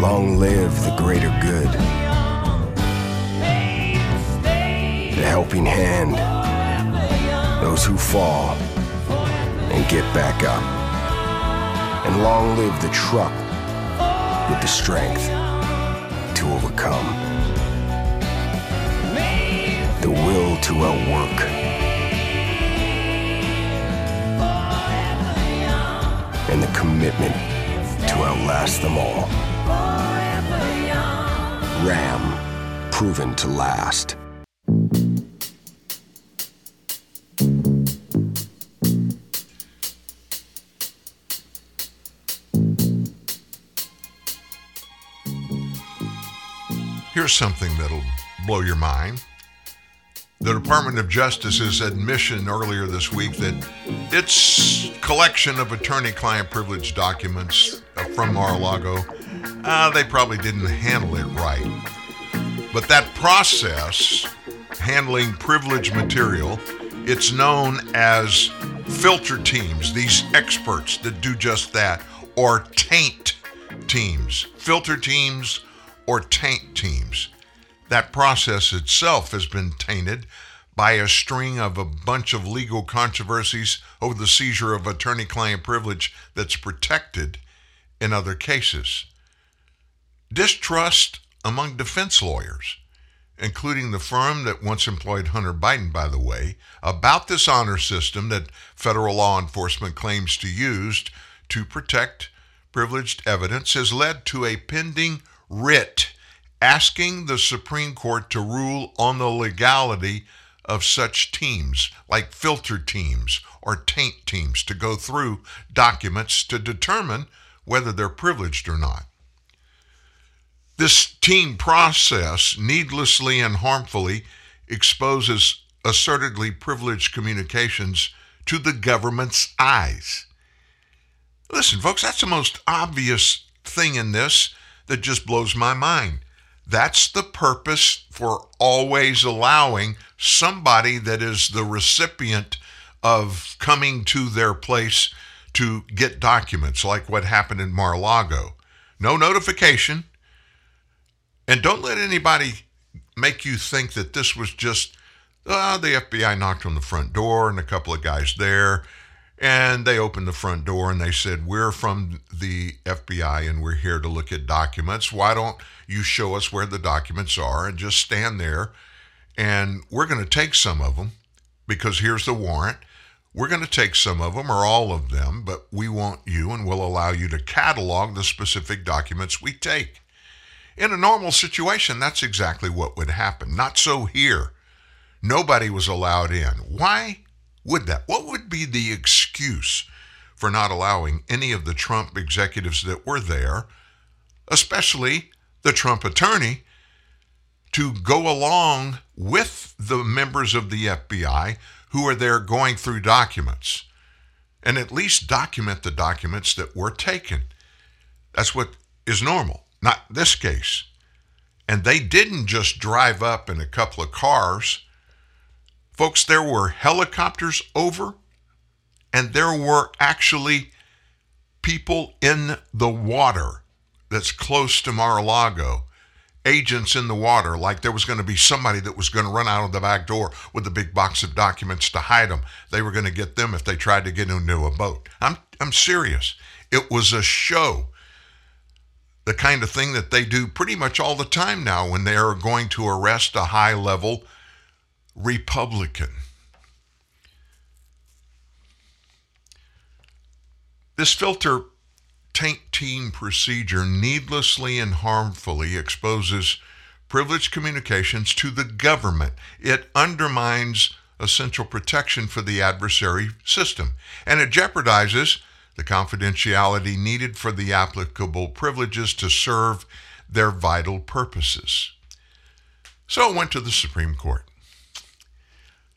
Long live the greater good, the helping hand, those who fall and get back up. And long live the truck with the strength to overcome, the will to outwork, and the commitment to outlast them all. RAM, proven to last. Here's something that'll blow your mind. The Department of Justice's admission earlier this week that its collection of attorney-client privilege documents from Mar-a-Lago, uh, they probably didn't handle it right. But that process, handling privileged material, It's known as filter teams, these experts that do just that, or taint teams. Filter teams or taint teams. That process itself has been tainted by a string of a bunch of legal controversies over the seizure of attorney-client privilege that's protected in other cases. Distrust among defense lawyers, including the firm that once employed Hunter Biden, by the way, about this honor system that federal law enforcement claims to use to protect privileged evidence, has led to a pending writ asking the Supreme Court to rule on the legality of such teams, like filter teams or taint teams, to go through documents to determine whether they're privileged or not. This team process needlessly and harmfully exposes assertedly privileged communications to the government's eyes. Listen, folks, that's the most obvious thing in this that just blows my mind. That's the purpose for always allowing somebody that is the recipient of coming to their place to get documents, like what happened in Mar-a-Lago. No notification. And don't let anybody make you think that this was just, oh, the F B I knocked on the front door and a couple of guys there, and they opened the front door and they said, we're from the F B I and we're here to look at documents. Why don't you show us where the documents are and just stand there, and we're going to take some of them because here's the warrant. We're going to take some of them or all of them, but we want you and we'll allow you to catalog the specific documents we take. In a normal situation, that's exactly what would happen. Not so here. Nobody was allowed in. Why would that? What would be the excuse for not allowing any of the Trump executives that were there, especially the Trump attorney, to go along with the members of the F B I who are there going through documents and at least document the documents that were taken? That's what is normal. Not this case. And they didn't just drive up in a couple of cars. Folks, there were helicopters over, and there were actually people in the water that's close to Mar-a-Lago, agents in the water, like there was going to be somebody that was going to run out of the back door with a big box of documents to hide them. They were going to get them if they tried to get into a boat. I'm, I'm serious. It was a show. The kind of thing that they do pretty much all the time now when they are going to arrest a high-level Republican. This filter taint team procedure needlessly and harmfully exposes privileged communications to the government. It undermines essential protection for the adversary system, and it jeopardizes the confidentiality needed for the applicable privileges to serve their vital purposes. So it went to the Supreme Court.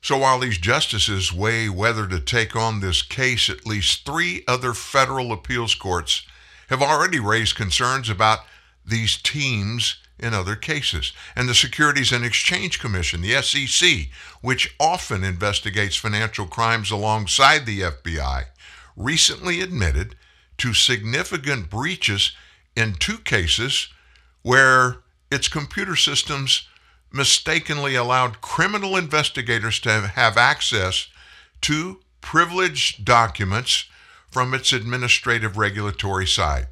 So while these justices weigh whether to take on this case, at least three other federal appeals courts have already raised concerns about these teams in other cases. And the Securities and Exchange Commission, the S E C, which often investigates financial crimes alongside the F B I, recently admitted to significant breaches in two cases where its computer systems mistakenly allowed criminal investigators to have access to privileged documents from its administrative regulatory side,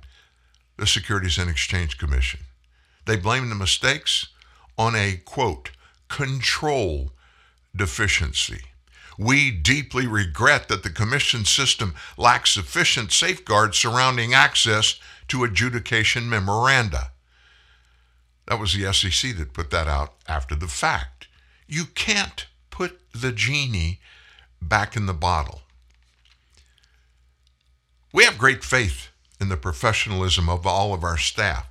the Securities and Exchange Commission. They blame the mistakes on a, quote, control deficiency. We deeply regret that the commission system lacks sufficient safeguards surrounding access to adjudication memoranda. That was the S E C that put that out after the fact. You can't put the genie back in the bottle. We have great faith in the professionalism of all of our staff.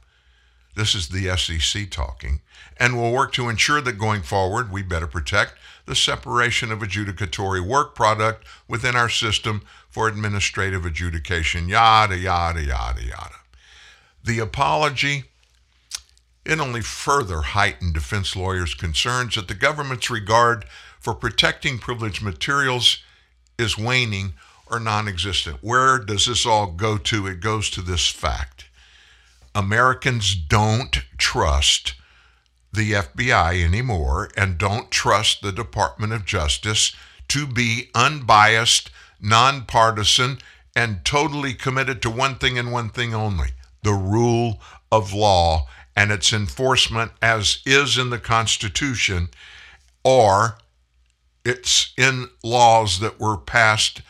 This is the S E C talking, and we'll work to ensure that going forward, we better protect the separation of adjudicatory work product within our system for administrative adjudication, yada, yada, yada, yada. The apology, it only further heightened defense lawyers' concerns that the government's regard for protecting privileged materials is waning or non-existent. Where does this all go to? It goes to this fact. Americans don't trust the F B I anymore and don't trust the Department of Justice to be unbiased, nonpartisan, and totally committed to one thing and one thing only, the rule of law and its enforcement as is in the Constitution, or it's in laws that were passed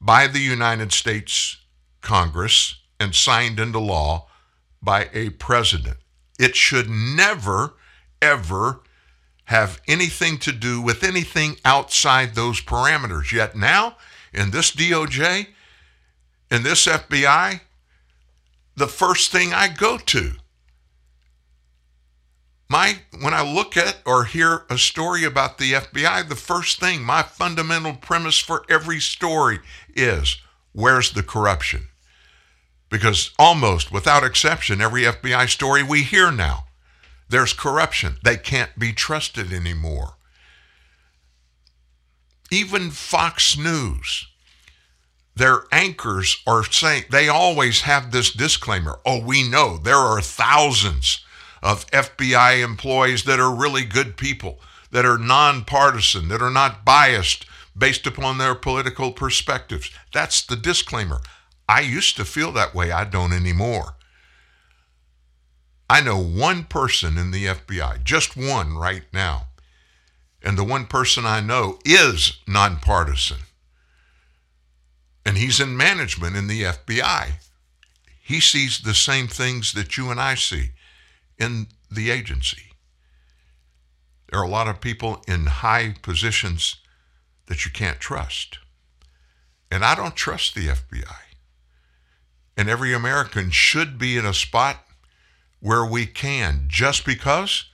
by the United States Congress and signed into law by a president. It should never, ever have anything to do with anything outside those parameters. Yet now, in this D O J, in this F B I, the first thing I go to, my when I look at or hear a story about the F B I, the first thing, my fundamental premise for every story is, where's the corruption? Because almost without exception, every F B I story we hear now, there's corruption. They can't be trusted anymore. Even Fox News, their anchors are saying, they always have this disclaimer, oh, we know there are thousands of F B I employees that are really good people, that are nonpartisan, that are not biased based upon their political perspectives. That's the disclaimer. I used to feel that way. I don't anymore. I know one person in the F B I, just one right now, and the one person I know is nonpartisan, and he's in management in the F B I. He sees the same things that you and I see in the agency. There are a lot of people in high positions that you can't trust, and I don't trust the F B I. And every American should be in a spot where we can, just because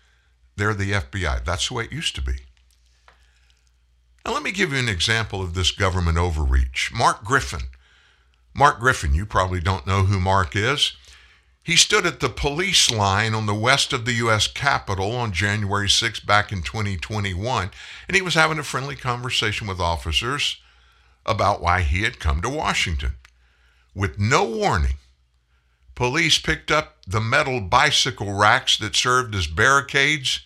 they're the F B I. That's the way it used to be. Now, let me give you an example of this government overreach. Mark Griffin. Mark Griffin, you probably don't know who Mark is. He stood at the police line on the west of the U S Capitol on January sixth back in twenty twenty-one, and he was having a friendly conversation with officers about why he had come to Washington. With no warning, police picked up the metal bicycle racks that served as barricades,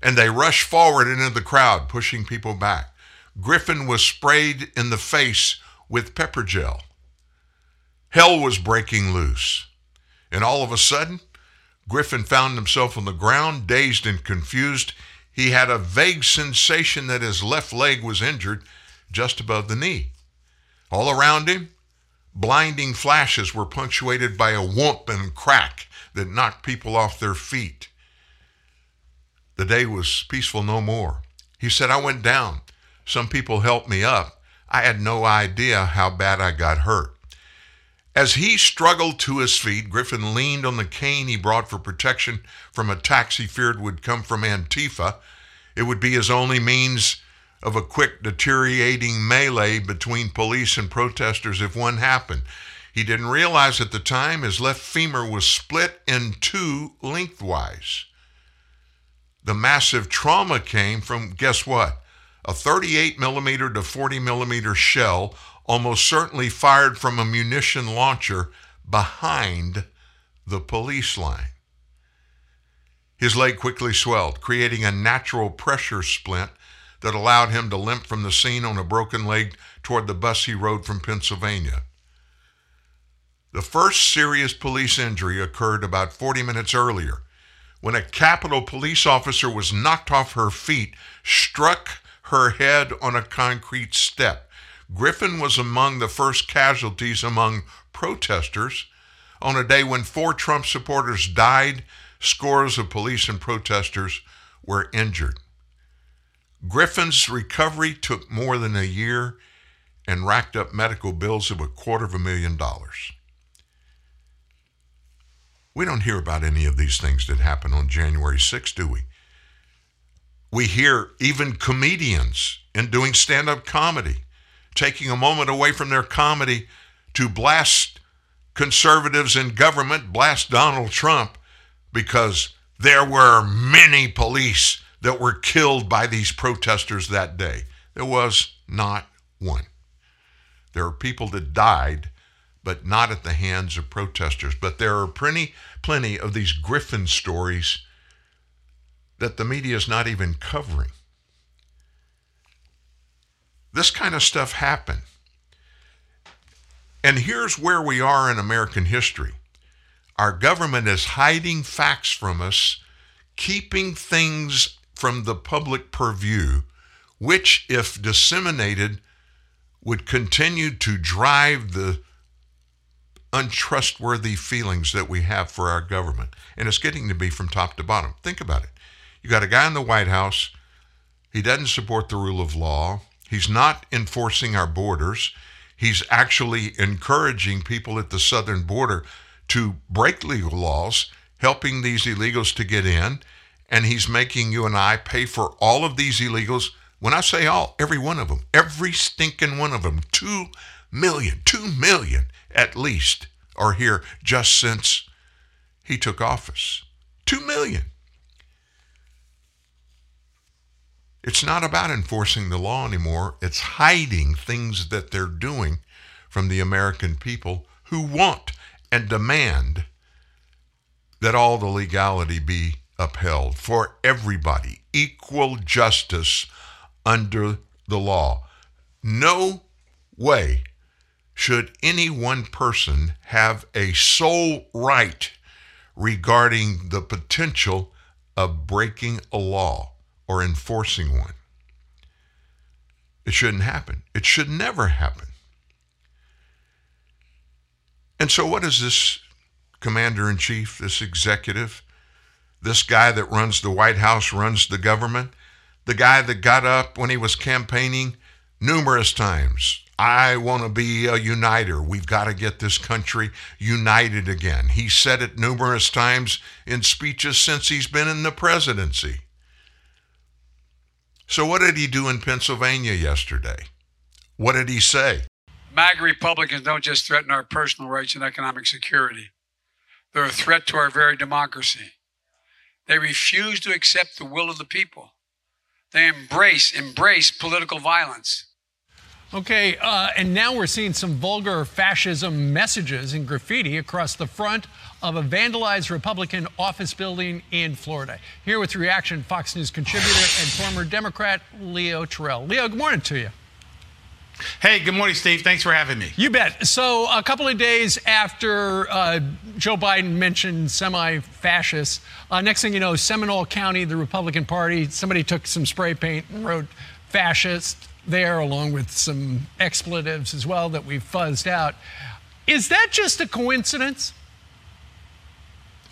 and they rushed forward into the crowd, pushing people back. Griffin was sprayed in the face with pepper gel. Hell was breaking loose. And all of a sudden, Griffin found himself on the ground, dazed and confused. He had a vague sensation that his left leg was injured just above the knee. All around him, blinding flashes were punctuated by a whoop and crack that knocked people off their feet. The day was peaceful no more. He said, I went down. Some people helped me up. I had no idea how bad I got hurt. As he struggled to his feet, Griffin leaned on the cane he brought for protection from attacks he feared would come from Antifa. It would be his only means of a quick deteriorating melee between police and protesters if one happened. He didn't realize at the time his left femur was split in two lengthwise. The massive trauma came from, guess what? A thirty-eight millimeter to forty millimeter shell, almost certainly fired from a munition launcher behind the police line. His leg quickly swelled, creating a natural pressure splint that allowed him to limp from the scene on a broken leg toward the bus he rode from Pennsylvania. The first serious police injury occurred about forty minutes earlier, when a Capitol police officer was knocked off her feet, struck her head on a concrete step. Griffin was among the first casualties among protesters on a day when four Trump supporters died, scores of police and protesters were injured. Griffin's recovery took more than a year and racked up medical bills of a quarter of a million dollars. We don't hear about any of these things that happened on January sixth, do we? We hear even comedians in doing stand-up comedy taking a moment away from their comedy to blast conservatives in government, blast Donald Trump, because there were many police that were killed by these protesters that day. There was not one. There are people that died, but not at the hands of protesters. But there are plenty, plenty of these Griffin stories that the media is not even covering. This kind of stuff happened. And here's where we are in American history. Our government is hiding facts from us, keeping things from the public purview, which, if disseminated, would continue to drive the untrustworthy feelings that we have for our government. And it's getting to be from top to bottom. Think about it. You got a guy in the White House. He doesn't support the rule of law. He's not enforcing our borders. He's actually encouraging people at the southern border to break legal laws, helping these illegals to get in, and he's making you and I pay for all of these illegals. When I say all, every one of them, every stinking one of them, two million, two million at least are here just since he took office. Two million. It's not about enforcing the law anymore. It's hiding things that they're doing from the American people who want and demand that all the legality be upheld for everybody. Equal justice under the law. No way should any one person have a sole right regarding the potential of breaking a law or enforcing one. It shouldn't happen. It should never happen. And so what is this commander-in-chief, this executive, this guy that runs the White House, runs the government, the guy that got up when he was campaigning numerous times, I want to be a uniter. We've got to get this country united again. He said it numerous times in speeches since he's been in the presidency. So what did he do in Pennsylvania yesterday? What did he say? MAGA Republicans don't just threaten our personal rights and economic security. They're a threat to our very democracy. They refuse to accept the will of the people. They embrace, embrace political violence. Okay, uh, and now we're seeing some vulgar fascism messages in graffiti across the front of a vandalized Republican office building in Florida. Here with reaction, Fox News contributor and former Democrat Leo Terrell. Leo, good morning to you. Hey, good morning, Steve. Thanks for having me. You bet. So a couple of days after uh, Joe Biden mentioned semi-fascists, uh, next thing you know, Seminole County, the Republican Party, somebody took some spray paint and wrote fascist there, along with some expletives as well that we've fuzzed out. Is that just a coincidence?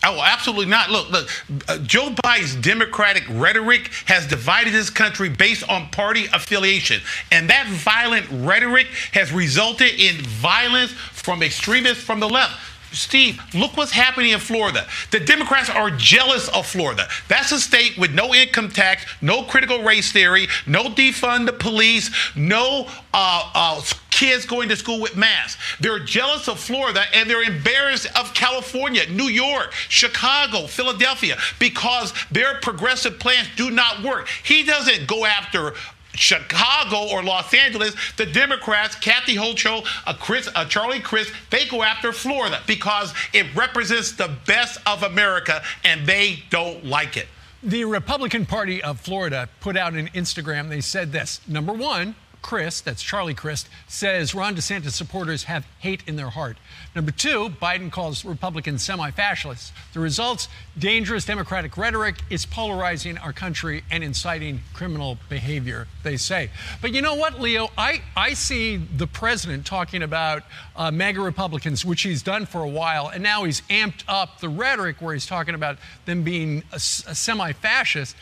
Oh, absolutely not. Look, look, uh, Joe Biden's Democratic rhetoric has divided this country based on party affiliation. And that violent rhetoric has resulted in violence from extremists from the left. Steve, look what's happening in Florida. The Democrats are jealous of Florida. That's a state with no income tax, no critical race theory, no defund the police, no uh, uh, kids going to school with masks. They're jealous of Florida, and they're embarrassed of California, New York, Chicago, Philadelphia, because their progressive plans do not work. He doesn't go after Chicago or Los Angeles. The Democrats, Kathy Hochul, uh, Chris, uh, Charlie Crist, they go after Florida because it represents the best of America, and they don't like it. The Republican Party of Florida put out an Instagram. They said this. Number one, Crist, that's Charlie Crist, says Ron DeSantis supporters have hate in their heart. Number two, Biden calls Republicans semi-fascists. The results, dangerous Democratic rhetoric is polarizing our country and inciting criminal behavior, they say. But you know what, Leo? I, I see the president talking about uh, MAGA Republicans, which he's done for a while, and now he's amped up the rhetoric where he's talking about them being a, a semi-fascist.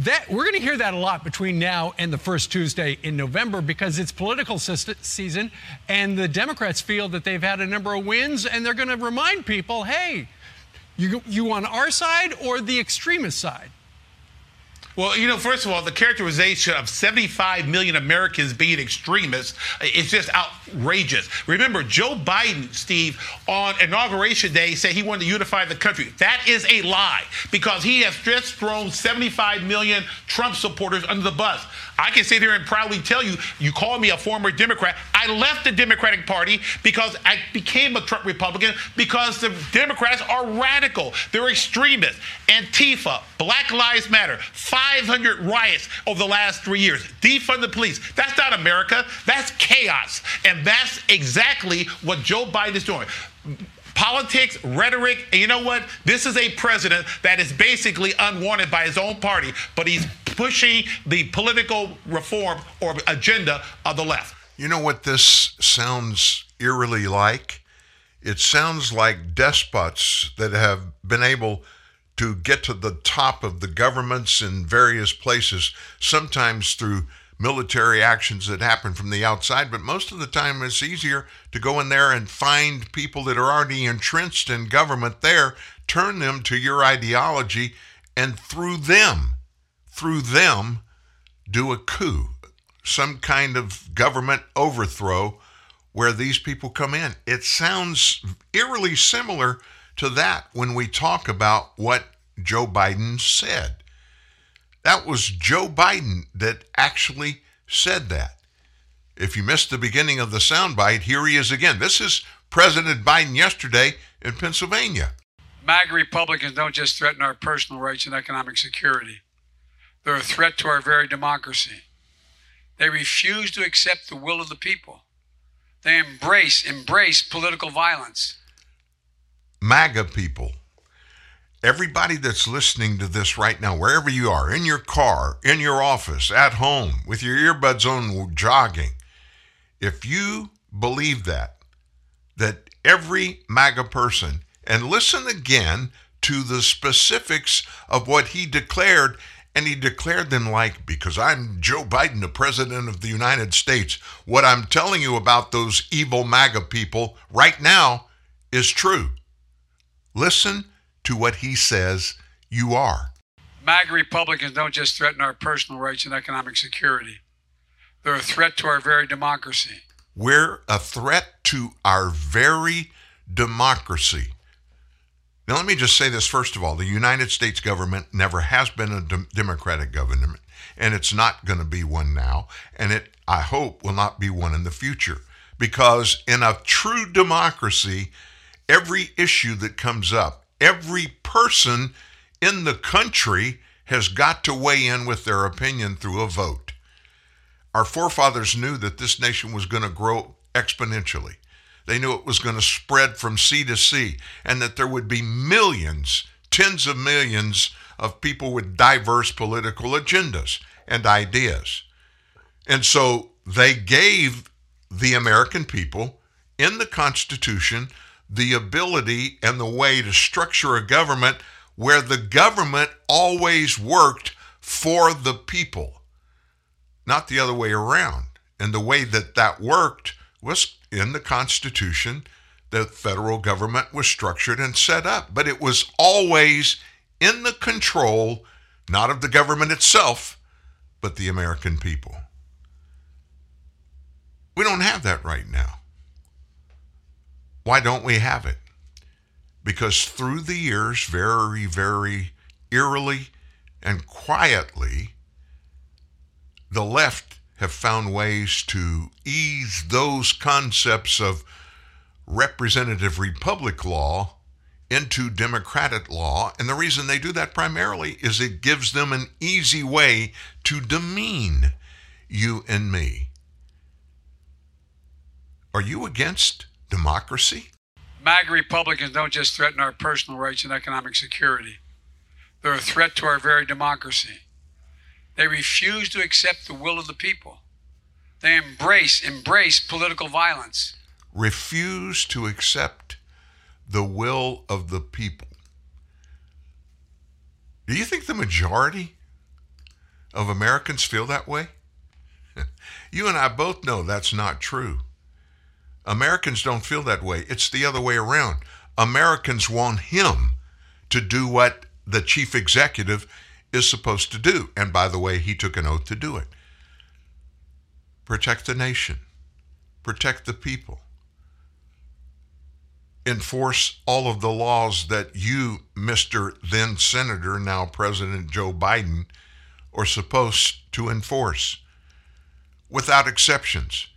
That, we're going to hear that a lot between now and the first Tuesday in November because it's political season and the Democrats feel that they've had a number of wins and they're going to remind people, hey, you, you on our side or the extremist side? Well, you know, first of all, the characterization of seventy-five million Americans being extremists is just outrageous. Remember, Joe Biden, Steve, on Inauguration Day said he wanted to unify the country. That is a lie because he has just thrown seventy-five million Trump supporters under the bus. I can sit here and proudly tell you, you call me a former Democrat. I left the Democratic Party because I became a Trump Republican because the Democrats are radical. They're extremists. Antifa, Black Lives Matter, five hundred riots over the last three years. Defund the police. That's not America. That's chaos. And that's exactly what Joe Biden is doing. Politics, rhetoric, and you know what? This is a president that is basically unwanted by his own party, but he's pushing the political reform or agenda of the left. You know what this sounds eerily like? It sounds like despots that have been able to get to the top of the governments in various places, sometimes through military actions that happen from the outside, but most of the time it's easier to go in there and find people that are already entrenched in government there, turn them to your ideology, and through them, through them, do a coup, some kind of government overthrow where these people come in. It sounds eerily similar to that when we talk about what Joe Biden said. That was Joe Biden that actually said that. If you missed the beginning of the soundbite, here he is again. This is President Biden yesterday in Pennsylvania. MAGA Republicans don't just threaten our personal rights and economic security. They're a threat to our very democracy. They refuse to accept the will of the people. They embrace, embrace political violence. MAGA people. Everybody that's listening to this right now, wherever you are, in your car, in your office, at home, with your earbuds on, jogging, if you believe that, that every MAGA person, and listen again to the specifics of what he declared, and he declared them like, because I'm Joe Biden, the President of the United States, what I'm telling you about those evil MAGA people right now is true. Listen to what he says you are. MAGA Republicans don't just threaten our personal rights and economic security. They're a threat to our very democracy. We're a threat to our very democracy. Now, let me just say this first of all. The United States government never has been a de- democratic government, and it's not going to be one now, and it, I hope, will not be one in the future, because in a true democracy, every issue that comes up, every person in the country has got to weigh in with their opinion through a vote. Our forefathers knew that this nation was going to grow exponentially. They knew it was going to spread from sea to sea and that there would be millions, tens of millions of people with diverse political agendas and ideas. And so they gave the American people in the Constitution the ability and the way to structure a government where the government always worked for the people, not the other way around. And the way that that worked was in the Constitution. The federal government was structured and set up, but it was always in the control, not of the government itself, but the American people. We don't have that right now. Why don't we have it? Because through the years, very, very eerily and quietly, the left have found ways to ease those concepts of representative republic law into democratic law. And the reason they do that primarily is it gives them an easy way to demean you and me. Are you against democracy? MAGA Republicans don't just threaten our personal rights and economic security. They're a threat to our very democracy. They refuse to accept the will of the people. They embrace, embrace political violence. Refuse to accept the will of the people. Do you think the majority of Americans feel that way? You and I both know that's not true. Americans don't feel that way. It's the other way around. Americans want him to do what the chief executive is supposed to do. And by the way, he took an oath to do it. Protect the nation. Protect the people. Enforce all of the laws that you, Mister then Senator, now President Joe Biden, are supposed to enforce without exceptions.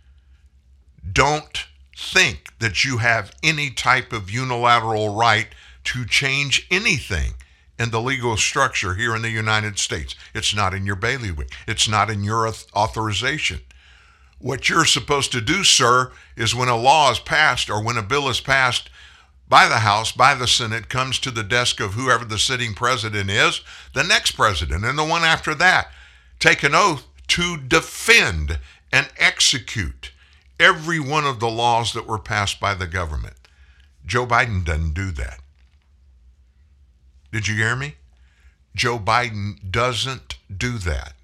Don't think that you have any type of unilateral right to change anything in the legal structure here in the United States. It's not in your bailiwick. It's not in your authorization. What you're supposed to do, sir, is when a law is passed or when a bill is passed by the House, by the Senate, comes to the desk of whoever the sitting president is, the next president and the one after that, take an oath to defend and execute every one of the laws that were passed by the government. Joe Biden doesn't do that. Did you hear me? Joe Biden doesn't do that.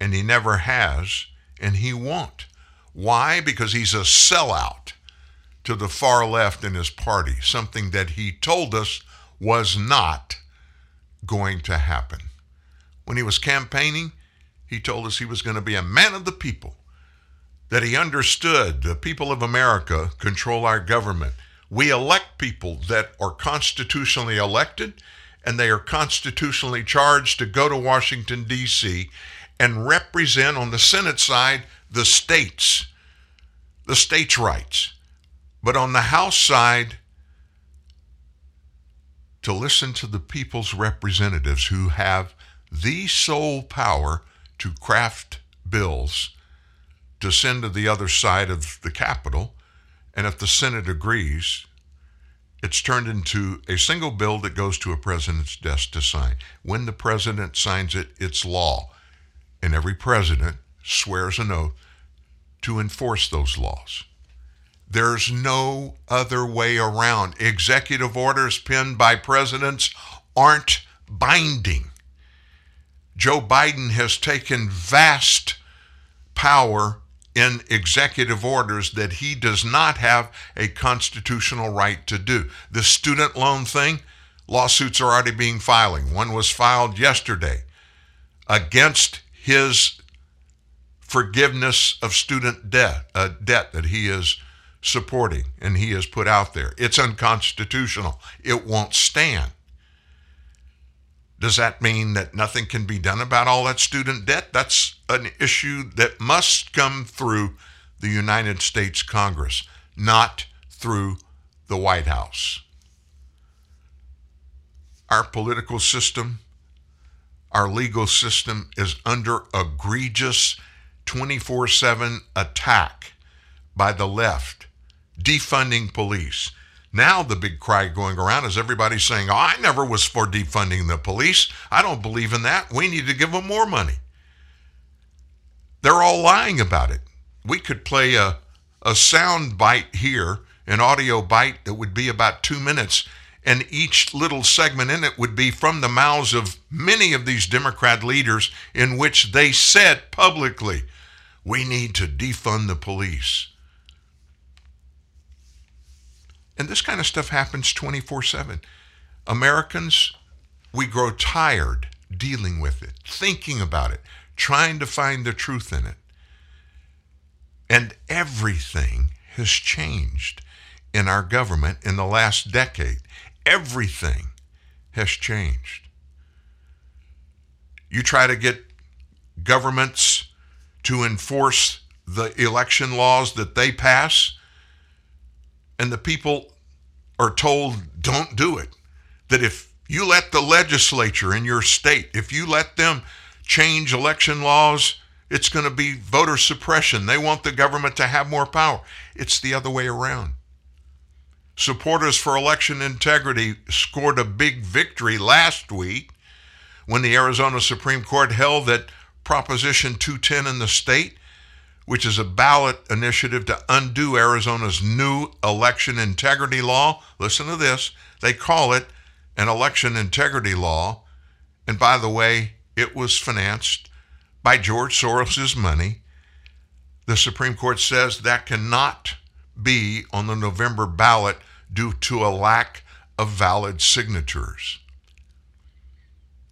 And he never has, and he won't. Why? Because he's a sellout to the far left in his party, something that he told us was not going to happen. When he was campaigning, he told us he was going to be a man of the people, that he understood the people of America control our government. We elect people that are constitutionally elected, and they are constitutionally charged to go to Washington, D C and represent on the Senate side the states, the states' rights. But on the House side, to listen to the people's representatives who have the sole power to craft bills to send to the other side of the Capitol. And if the Senate agrees, it's turned into a single bill that goes to a president's desk to sign. When the president signs it, it's law. And every president swears an oath to enforce those laws. There's no other way around. Executive orders penned by presidents aren't binding. Joe Biden has taken vast power in executive orders that he does not have a constitutional right to do. The student loan thing, lawsuits are already being filed. One was filed yesterday against his forgiveness of student debt, uh, debt that he is supporting and he has put out there. It's unconstitutional. It won't stand. Does that mean that nothing can be done about all that student debt? That's an issue that must come through the United States Congress, not through the White House. Our political system, our legal system is under egregious twenty-four seven attack by the left, defunding police. Now the big cry going around is everybody saying, oh, I never was for defunding the police. I don't believe in that. We need to give them more money. They're all lying about it. We could play a, a sound bite here, an audio bite that would be about two minutes, and each little segment in it would be from the mouths of many of these Democrat leaders in which they said publicly, we need to defund the police. And this kind of stuff happens twenty-four seven. Americans, we grow tired dealing with it, thinking about it, trying to find the truth in it. And everything has changed in our government in the last decade. Everything has changed. You try to get governments to enforce the election laws that they pass, and the people are told, don't do it. That if you let the legislature in your state, if you let them change election laws, it's going to be voter suppression. They want the government to have more power. It's the other way around. Supporters for election integrity scored a big victory last week when the Arizona Supreme Court held that Proposition two ten in the state, which is a ballot initiative to undo Arizona's new election integrity law. Listen to this. They call it an election integrity law. And by the way, it was financed by George Soros' money. The Supreme Court says that cannot be on the November ballot due to a lack of valid signatures.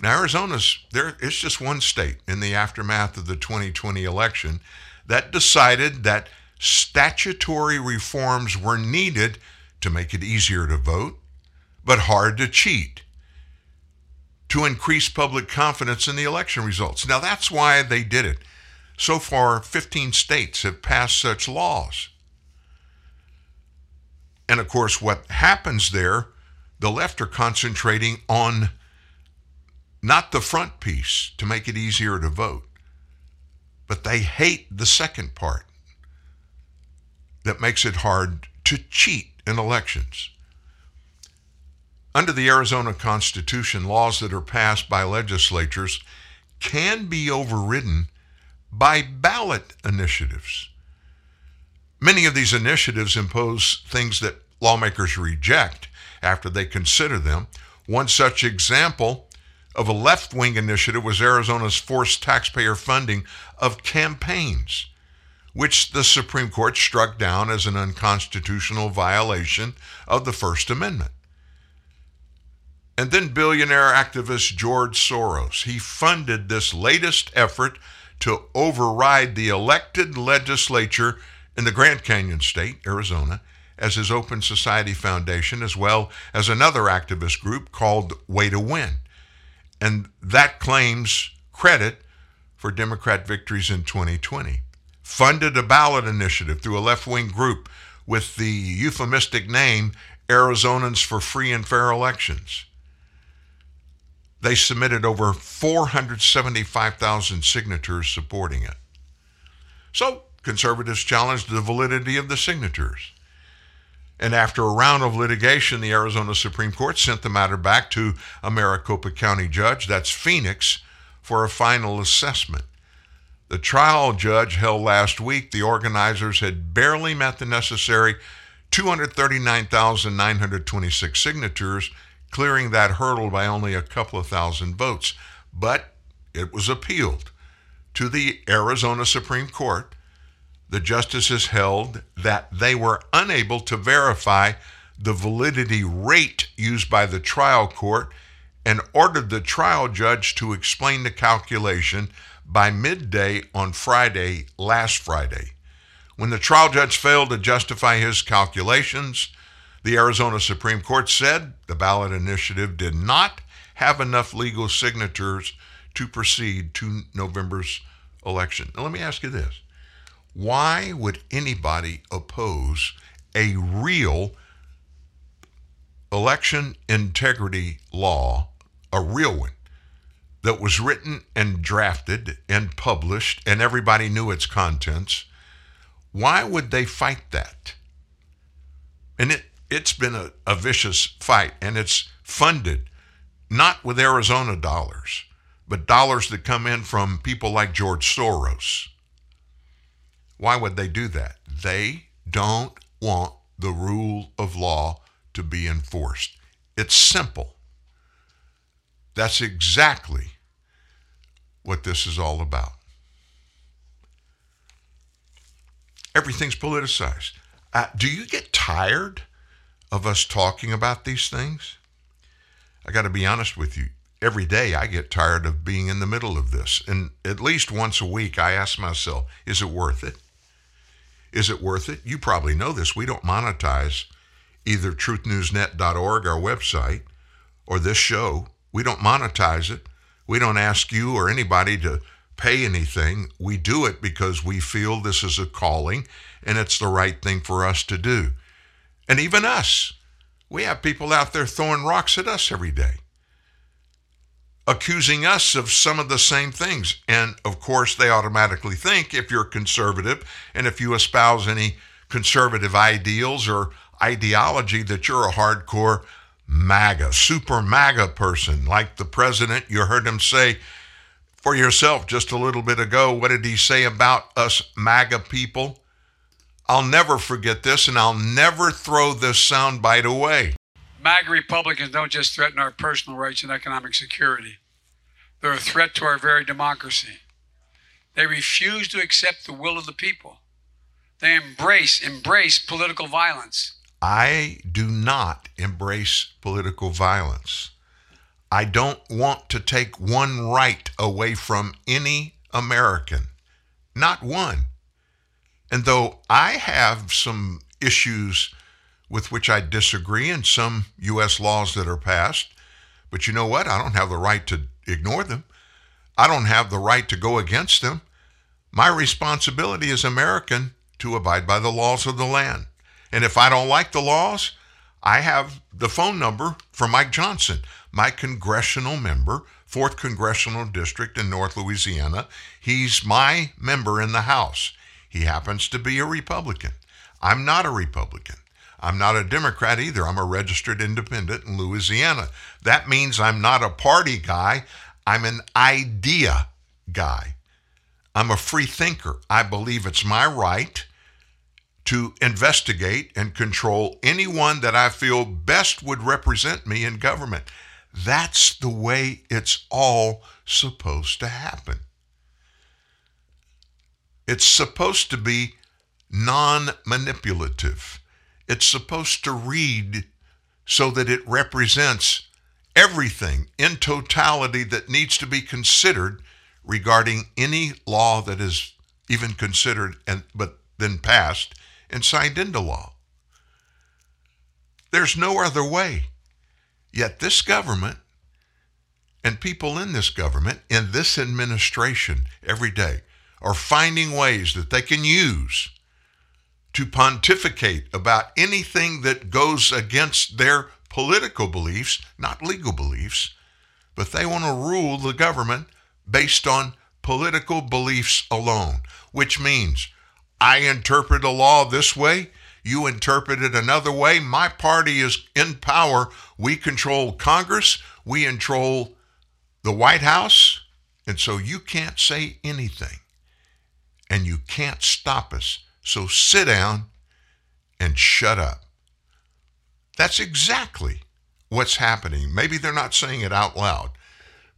Now, Arizona's there. It's just one state in the aftermath of the twenty twenty election that decided that statutory reforms were needed to make it easier to vote, but hard to cheat, to increase public confidence in the election results. Now, that's why they did it. So far, fifteen states have passed such laws. And of course, what happens there, the left are concentrating on not the front piece to make it easier to vote, but they hate the second part that makes it hard to cheat in elections. Under the Arizona Constitution, laws that are passed by legislatures can be overridden by ballot initiatives. Many of these initiatives impose things that lawmakers reject after they consider them. One such example of a left-wing initiative was Arizona's forced taxpayer funding of campaigns, which the Supreme Court struck down as an unconstitutional violation of the First Amendment. And then billionaire activist George Soros, he funded this latest effort to override the elected legislature in the Grand Canyon State, Arizona, as his Open Society Foundation, as well as another activist group called Way to Win. And that claims credit for Democrat victories in twenty twenty. Funded a ballot initiative through a left-wing group with the euphemistic name Arizonans for Free and Fair Elections. They submitted over four hundred seventy-five thousand signatures supporting it. So conservatives challenged the validity of the signatures. And after a round of litigation, the Arizona Supreme Court sent the matter back to a Maricopa County judge, that's Phoenix, for a final assessment. The trial judge held last week the organizers had barely met the necessary two hundred thirty-nine thousand nine hundred twenty-six signatures, clearing that hurdle by only a couple of thousand votes. But it was appealed to the Arizona Supreme Court. The justices held that they were unable to verify the validity rate used by the trial court and ordered the trial judge to explain the calculation by midday on Friday, last Friday. When the trial judge failed to justify his calculations, the Arizona Supreme Court said the ballot initiative did not have enough legal signatures to proceed to November's election. Now, let me ask you this. Why would anybody oppose a real election integrity law, a real one, that was written and drafted and published and everybody knew its contents? Why would they fight that? And it, it's been a, a vicious fight, and it's funded not with Arizona dollars, but dollars that come in from people like George Soros. Why would they do that? They don't want the rule of law to be enforced. It's simple. That's exactly what this is all about. Everything's politicized. Uh, do you get tired of us talking about these things? I got to be honest with you. Every day I get tired of being in the middle of this. And at least once a week I ask myself, is it worth it? Is it worth it? You probably know this. We don't monetize either truth news net dot org, our website, or this show. We don't monetize it. We don't ask you or anybody to pay anything. We do it because we feel this is a calling and it's the right thing for us to do. And even us, we have people out there throwing rocks at us every day, accusing us of some of the same things. And of course, they automatically think if you're conservative and if you espouse any conservative ideals or ideology that you're a hardcore MAGA, super MAGA person, like the president. You heard him say for yourself just a little bit ago, what did he say about us MAGA people? I'll never forget this, and I'll never throw this soundbite away. MAGA Republicans don't just threaten our personal rights and economic security. They're a threat to our very democracy. They refuse to accept the will of the people. They embrace, embrace political violence. I do not embrace political violence. I don't want to take one right away from any American, not one. And though I have some issues with which I disagree and some U S laws that are passed, but you know what? I don't have the right to ignore them. I don't have the right to go against them. My responsibility as American to abide by the laws of the land. And if I don't like the laws, I have the phone number for Mike Johnson, my congressional member, fourth Congressional District in North Louisiana. He's my member in the House. He happens to be a Republican. I'm not a Republican. I'm not a Democrat either. I'm a registered independent in Louisiana. That means I'm not a party guy. I'm an idea guy. I'm a free thinker. I believe it's my right to investigate and control anyone that I feel best would represent me in government. That's the way it's all supposed to happen. It's supposed to be non-manipulative. It's supposed to read so that it represents everything in totality that needs to be considered regarding any law that is even considered and but then passed and signed into law. There's no other way. Yet this government and people in this government, in this administration every day, are finding ways that they can use to pontificate about anything that goes against their political beliefs, not legal beliefs, but they want to rule the government based on political beliefs alone, which means I interpret a law this way, you interpret it another way, my party is in power, we control Congress, we control the White House, and so you can't say anything, and you can't stop us. So sit down and shut up. That's exactly what's happening. Maybe they're not saying it out loud,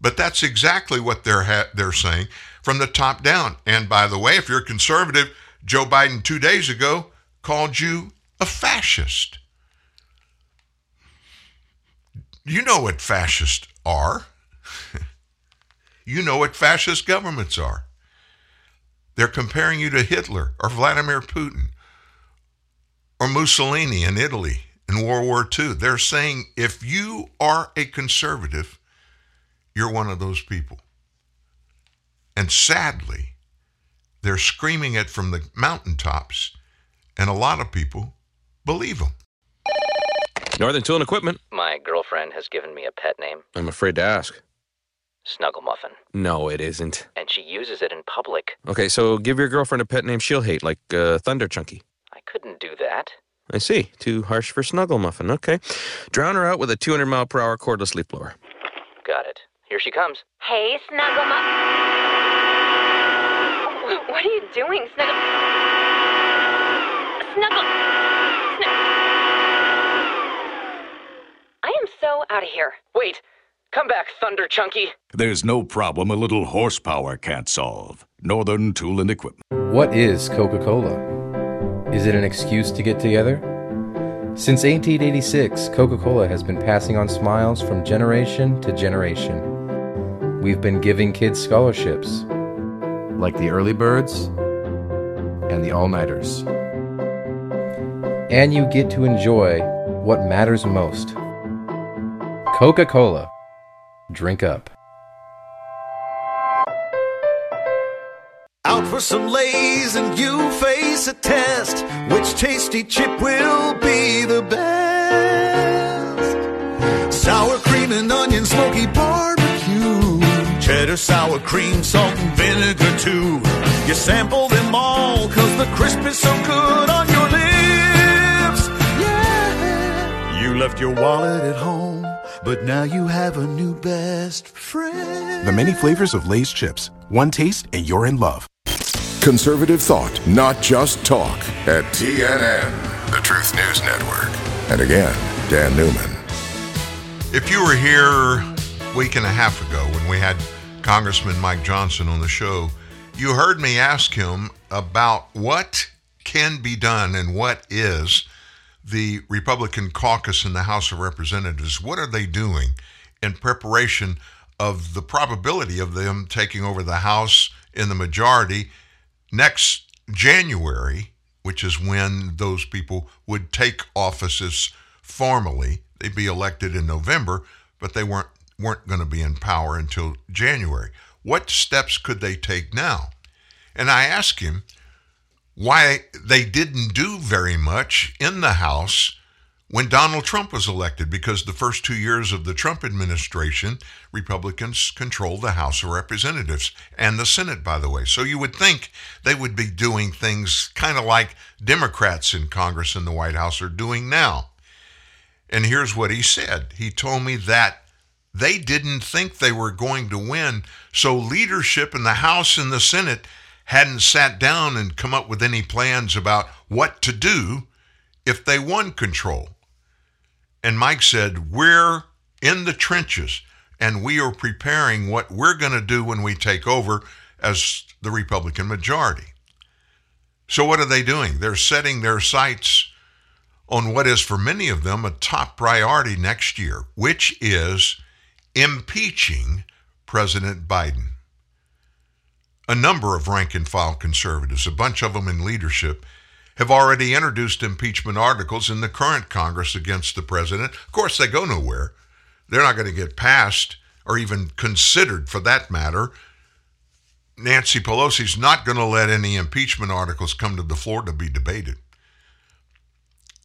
but that's exactly what they're ha- they're saying from the top down. And by the way, if you're a conservative, Joe Biden two days ago called you a fascist. You know what fascists are. You know what fascist governments are. They're comparing you to Hitler or Vladimir Putin or Mussolini in Italy in World War Two. They're saying if you are a conservative, you're one of those people. And sadly, they're screaming it from the mountaintops, and a lot of people believe them. Northern Tool and Equipment. My girlfriend has given me a pet name. I'm afraid to ask. Snuggle Muffin. No, it isn't. And she uses it in public. Okay, so give your girlfriend a pet name she'll hate, like uh, Thunder Chunky. I couldn't do that. I see. Too harsh for Snuggle Muffin. Okay. Drown her out with a two hundred mile per hour cordless leaf blower. Got it. Here she comes. Hey, Snuggle Muffin. What are you doing, Snuggle? Snuggle. Snuggle. I am so out of here. Wait. Come back, Thunder Chunky. There's no problem a little horsepower can't solve. Northern Tool and Equipment. What is Coca-Cola? Is it an excuse to get together? Since eighteen eighty-six, Coca-Cola has been passing on smiles from generation to generation. We've been giving kids scholarships, like the early birds and the all-nighters. And you get to enjoy what matters most. Coca-Cola. Drink up. Out for some Lay's and you face a test. Which tasty chip will be the best? Sour cream and onion, smoky barbecue. Cheddar, sour cream, salt and vinegar too. You sample them all cause the crisp is so good on your lips. Yeah. You left your wallet at home, but now you have a new best friend. The many flavors of Lay's chips. One taste and you're in love. Conservative thought, not just talk. At T N N, the Truth News Network. And again, Dan Newman. If you were here a week and a half ago when we had Congressman Mike Johnson on the show, you heard me ask him about what can be done and what is the Republican caucus in the House of Representatives. What are they doing in preparation of the probability of them taking over the House in the majority next January, which is when those people would take offices formally. They'd be elected in November, but they weren't weren't going to be in power until January. What steps could they take now? And I asked him why they didn't do very much in the House when Donald Trump was elected, because the first two years of the Trump administration, Republicans controlled the House of Representatives and the Senate, by the way. So you would think they would be doing things kind of like Democrats in Congress and the White House are doing now. And here's what he said. He told me that they didn't think they were going to win, so leadership in the House and the Senate hadn't sat down and come up with any plans about what to do if they won control. And Mike said, we're in the trenches and we are preparing what we're going to do when we take over as the Republican majority. So what are they doing? They're setting their sights on what is for many of them a top priority next year, which is impeaching President Biden. A number of rank-and-file conservatives, a bunch of them in leadership, have already introduced impeachment articles in the current Congress against the president. Of course, they go nowhere. They're not going to get passed or even considered, for that matter. Nancy Pelosi's not going to let any impeachment articles come to the floor to be debated.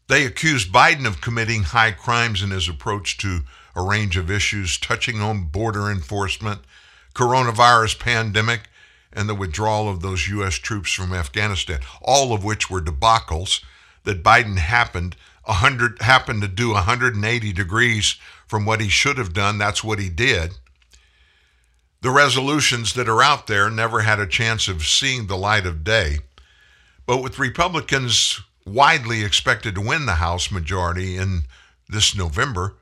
They accused Biden of committing high crimes in his approach to a range of issues touching on border enforcement, coronavirus pandemic, and the withdrawal of those U S troops from Afghanistan, all of which were debacles that Biden happened one hundred happened to do one hundred eighty degrees from what he should have done. That's what he did. The resolutions that are out there never had a chance of seeing the light of day, but with Republicans widely expected to win the House majority in this November,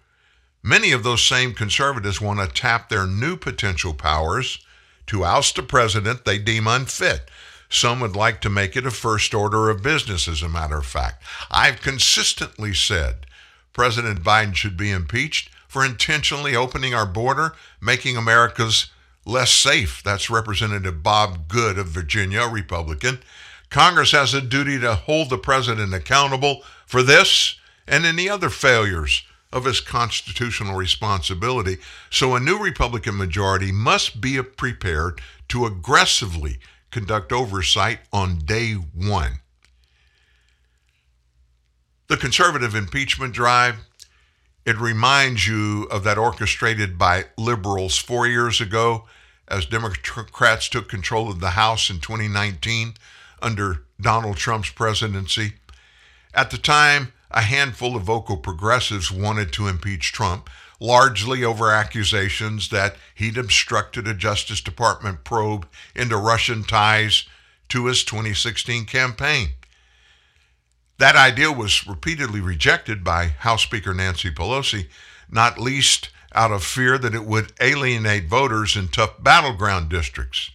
many of those same conservatives want to tap their new potential powers to oust a president they deem unfit. Some would like to make it a first order of business, as a matter of fact. I've consistently said President Biden should be impeached for intentionally opening our border, making America's less safe. That's Representative Bob Good of Virginia, a Republican. Congress has a duty to hold the president accountable for this and any other failures of his constitutional responsibility, so a new Republican majority must be prepared to aggressively conduct oversight on day one. The conservative impeachment drive, it reminds you of that orchestrated by liberals four years ago as Democrats took control of the House in twenty nineteen under Donald Trump's presidency. At the time, a handful of vocal progressives wanted to impeach Trump, largely over accusations that he'd obstructed a Justice Department probe into Russian ties to his twenty sixteen campaign. That idea was repeatedly rejected by House Speaker Nancy Pelosi, not least out of fear that it would alienate voters in tough battleground districts.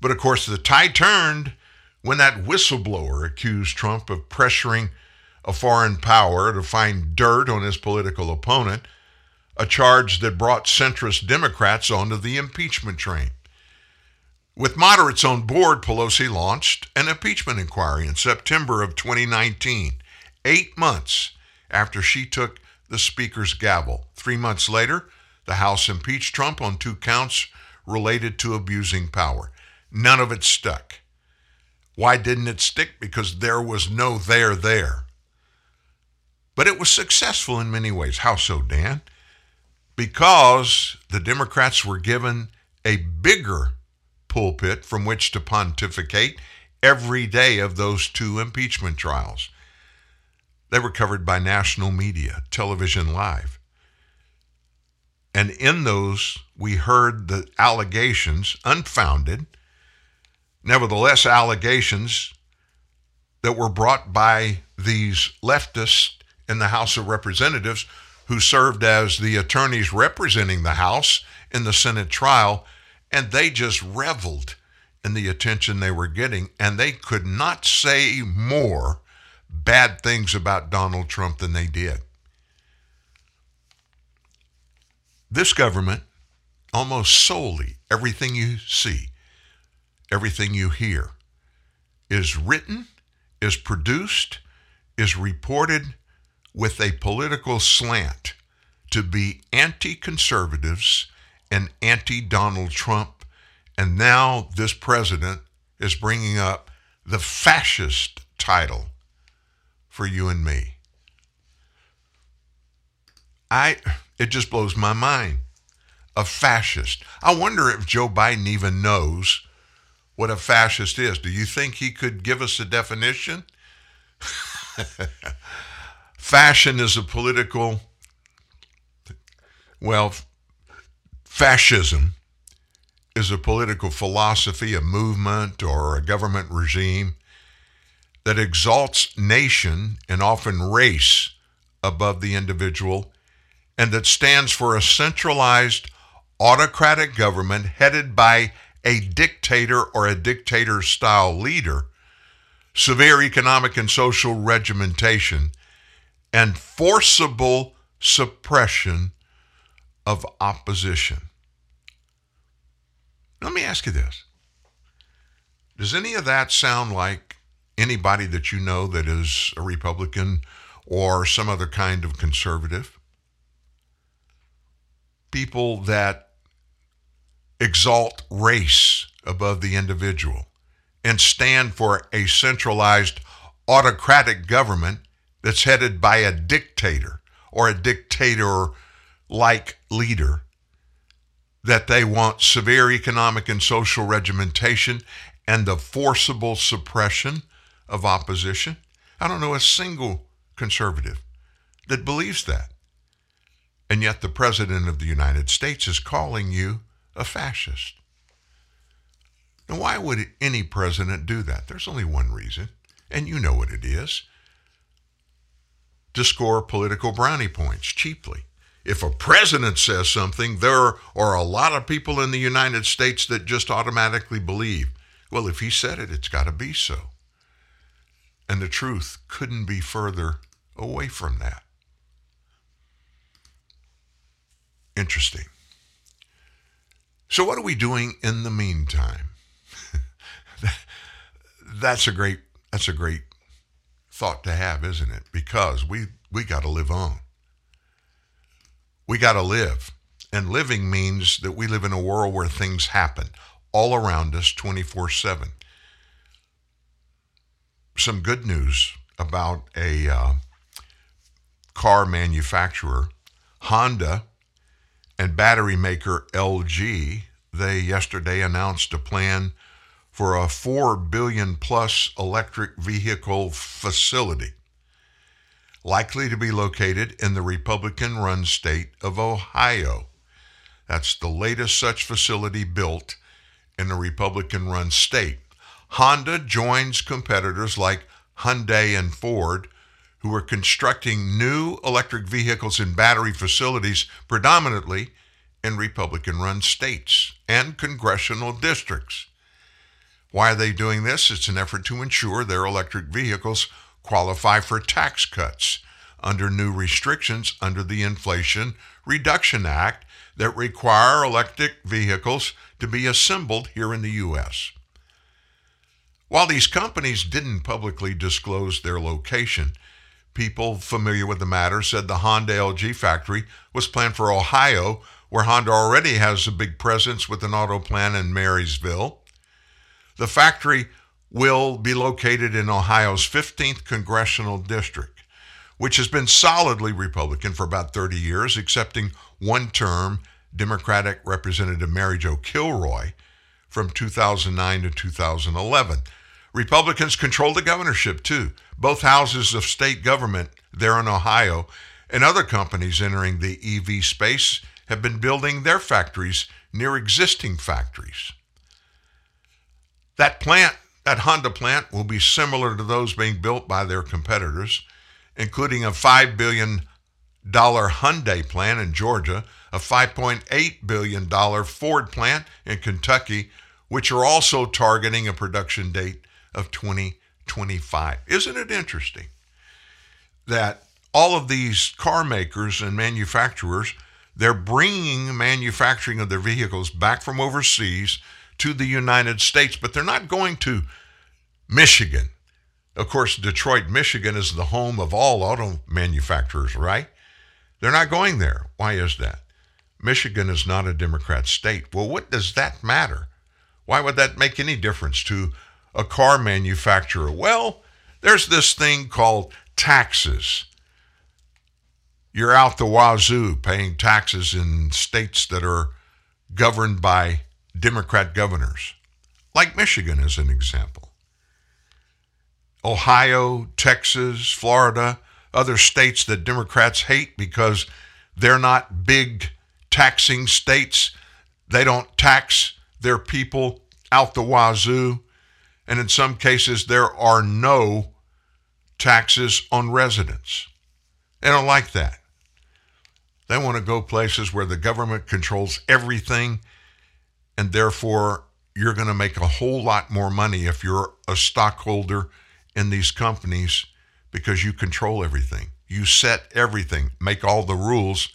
But of course, the tide turned when that whistleblower accused Trump of pressuring a foreign power to find dirt on his political opponent, a charge that brought centrist Democrats onto the impeachment train. With moderates on board, Pelosi launched an impeachment inquiry in September of twenty nineteen, eight months after she took the speaker's gavel. Three months later, the House impeached Trump on two counts related to abusing power. None of it stuck. Why didn't it stick? Because there was no there there. But it was successful in many ways. How so, Dan? Because the Democrats were given a bigger pulpit from which to pontificate every day of those two impeachment trials. They were covered by national media, television live. And in those, we heard the allegations, unfounded, nevertheless allegations that were brought by these leftists in the House of Representatives who served as the attorneys representing the House in the Senate trial, and they just reveled in the attention they were getting, and they could not say more bad things about Donald Trump than they did. This government, almost solely, everything you see, everything you hear, is written, is produced, is reported with a political slant to be anti-conservatives and anti-Donald Trump. And now this president is bringing up the fascist title for you and me. I, it just blows my mind. A fascist. I wonder if Joe Biden even knows what a fascist is. Do you think he could give us a definition? Fashion is a political, well, fascism is a political philosophy, a movement, or a government regime that exalts nation and often race above the individual, and that stands for a centralized autocratic government headed by a dictator or a dictator-style leader, severe economic and social regimentation, and forcible suppression of opposition. Let me ask you this. Does any of that sound like anybody that you know that is a Republican or some other kind of conservative? People that exalt race above the individual and stand for a centralized autocratic government that's headed by a dictator or a dictator-like leader, that they want severe economic and social regimentation and the forcible suppression of opposition. I don't know a single conservative that believes that. And yet the President of the United States is calling you a fascist. Now, why would any president do that? There's only one reason, and you know what it is. To score political brownie points cheaply. If a president says something, there are a lot of people in the United States that just automatically believe, well, if he said it, it's got to be so. And the truth couldn't be further away from that. Interesting. So what are we doing in the meantime? That's a great, that's a great thought to have, isn't it? Because we, we got to live on. We got to live. And living means that we live in a world where things happen all around us twenty-four seven. Some good news about a uh, car manufacturer, Honda, and battery maker L G. They yesterday announced a plan for a four billion dollars plus electric vehicle facility, likely to be located in the Republican-run state of Ohio. That's the latest such facility built in a Republican-run state. Honda joins competitors like Hyundai and Ford, who are constructing new electric vehicles and battery facilities predominantly in Republican-run states and congressional districts. Why are they doing this? It's an effort to ensure their electric vehicles qualify for tax cuts under new restrictions under the Inflation Reduction Act that require electric vehicles to be assembled here in the U S. While these companies didn't publicly disclose their location, people familiar with the matter said the Honda L G factory was planned for Ohio, where Honda already has a big presence with an auto plant in Marysville. The factory will be located in Ohio's fifteenth Congressional District, which has been solidly Republican for about thirty years, excepting one term, Democratic Representative Mary Jo Kilroy from two thousand nine to two thousand eleven. Republicans control the governorship, too, both houses of state government there in Ohio, and other companies entering the E V space have been building their factories near existing factories. That plant That Honda plant will be similar to those being built by their competitors, including a five billion dollars Hyundai plant in Georgia, a five point eight billion dollars Ford plant in Kentucky, which are also targeting a production date of twenty twenty-five. Isn't it interesting that all of these car makers and manufacturers They're bringing manufacturing of their vehicles back from overseas to the United States, but they're not going to Michigan. Of course, Detroit, Michigan is the home of all auto manufacturers, right? They're not going there. Why is that? Michigan is not a Democrat state. Well, what does that matter? Why would that make any difference to a car manufacturer? Well, there's this thing called taxes. You're out the wazoo paying taxes in states that are governed by Democrat governors, like Michigan as an example. Ohio, Texas, Florida, other states that Democrats hate because they're not big taxing states. They don't tax their people out the wazoo. And in some cases, there are no taxes on residents. They don't like that. They want to go places where the government controls everything, and therefore you're going to make a whole lot more money if you're a stockholder in these companies because you control everything. You set everything, make all the rules.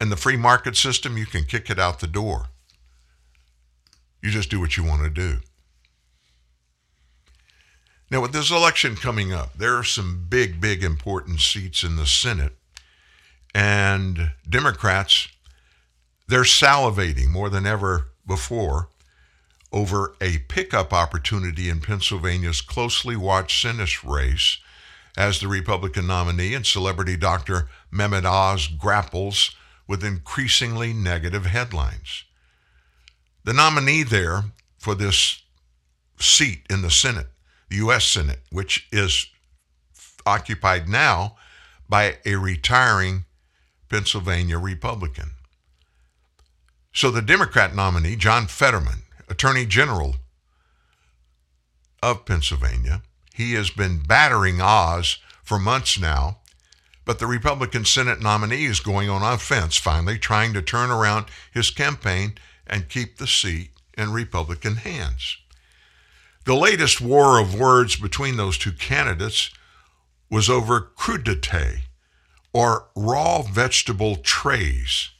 And the free market system, you can kick it out the door. You just do what you want to do. Now, with this election coming up, there are some big, big important seats in the Senate. And Democrats, they're salivating more than ever before over a pickup opportunity in Pennsylvania's closely watched Senate race as the Republican nominee and celebrity doctor Mehmet Oz grapples with increasingly negative headlines. The nominee there for this seat in the Senate, the U S Senate, which is occupied now by a retiring Pennsylvania Republican. So the Democrat nominee, John Fetterman, Attorney General of Pennsylvania, he has been battering Oz for months now, but the Republican Senate nominee is going on offense, finally trying to turn around his campaign and keep the seat in Republican hands. The latest war of words between those two candidates was over crudité, or raw vegetable trays.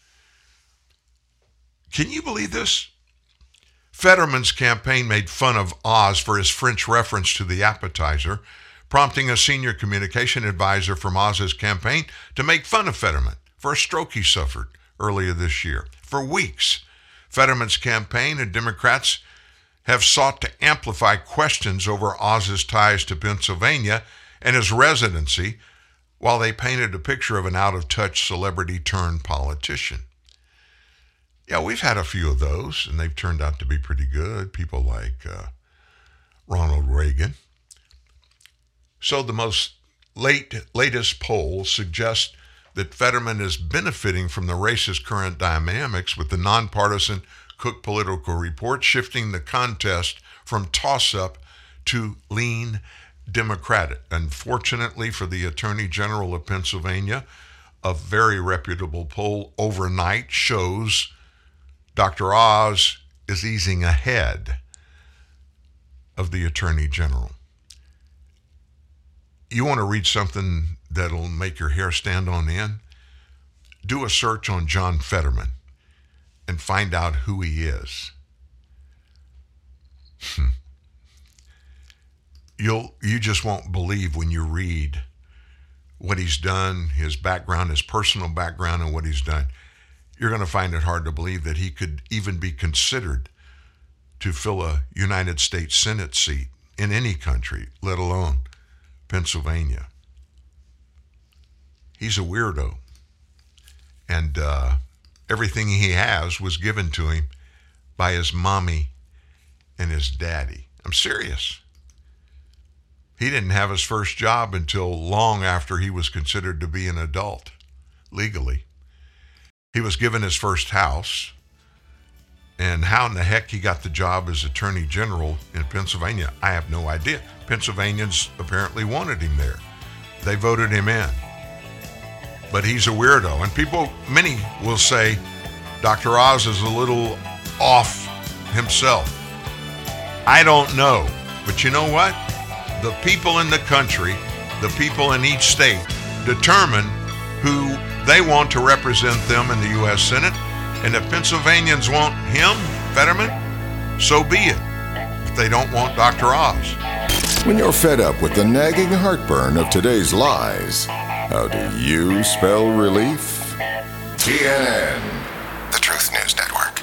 Can you believe this? Fetterman's campaign made fun of Oz for his French reference to the appetizer, prompting a senior communication advisor from Oz's campaign to make fun of Fetterman for a stroke he suffered earlier this year. For weeks, Fetterman's campaign and Democrats have sought to amplify questions over Oz's ties to Pennsylvania and his residency, while they painted a picture of an out-of-touch celebrity-turned-politician. Yeah, we've had a few of those, and they've turned out to be pretty good. People like uh, Ronald Reagan. So the most late latest poll suggests that Fetterman is benefiting from the race's current dynamics, with the nonpartisan Cook Political Report shifting the contest from toss-up to lean Democratic. Unfortunately for the Attorney General of Pennsylvania, a very reputable poll overnight shows Doctor Oz is easing ahead of the Attorney General. You want to read something that'll make your hair stand on end? Do a search on John Fetterman and find out who he is. Hmm. You'll, you just won't believe when you read what he's done, his background, his personal background, and what he's done. You're going to find it hard to believe that he could even be considered to fill a United States Senate seat in any country, let alone Pennsylvania. He's a weirdo. And uh, everything he has was given to him by his mommy and his daddy. I'm serious. He didn't have his first job until long after he was considered to be an adult, legally. He was given his first house, and how in the heck he got the job as Attorney General in Pennsylvania, I have no idea. Pennsylvanians apparently wanted him there. They voted him in. But he's a weirdo, and people, many will say, Doctor Oz is a little off himself. I don't know, but you know what? The people in the country, the people in each state, determine who they want to represent them in the U S. Senate. And if Pennsylvanians want him, Fetterman, so be it. But they don't want Doctor Oz. When you're fed up with the nagging heartburn of today's lies, how do you spell relief? T N N, the Truth News Network.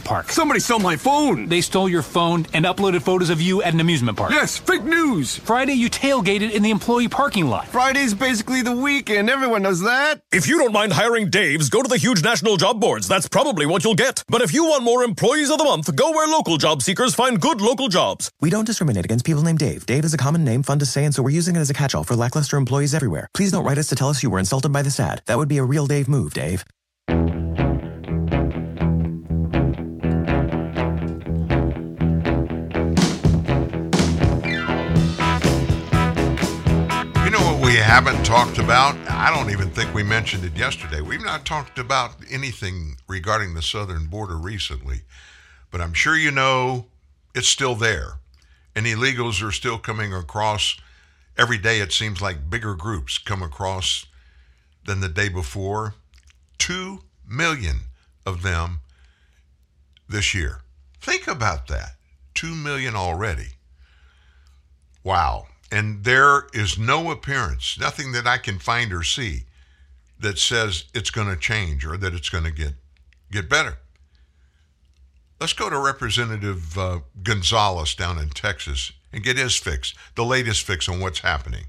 park. Somebody stole my phone. They stole your phone and uploaded photos of you at an amusement park. Yes, fake news. Friday, you tailgated in the employee parking lot. Friday's basically the weekend. Everyone knows that. If you don't mind hiring Daves, go to the huge national job boards. That's probably what you'll get. But if you want more employees of the month, go where local job seekers find good local jobs. We don't discriminate against people named Dave. Dave is a common name, fun to say, and so we're using it as a catch-all for lackluster employees everywhere. Please don't write us to tell us you were insulted by this ad. That would be a real Dave move, Dave. Haven't talked about, I don't even think we mentioned it yesterday. We've not talked about anything regarding the southern border recently, but I'm sure you know it's still there. And illegals are still coming across. Every day it seems like bigger groups come across than the day before. Two million of them this year. Think about that. Two million already. Wow. And there is no appearance, nothing that I can find or see that says it's going to change or that it's going to get get better. Let's go to Representative uh, Gonzalez down in Texas and get his fix, the latest fix on what's happening.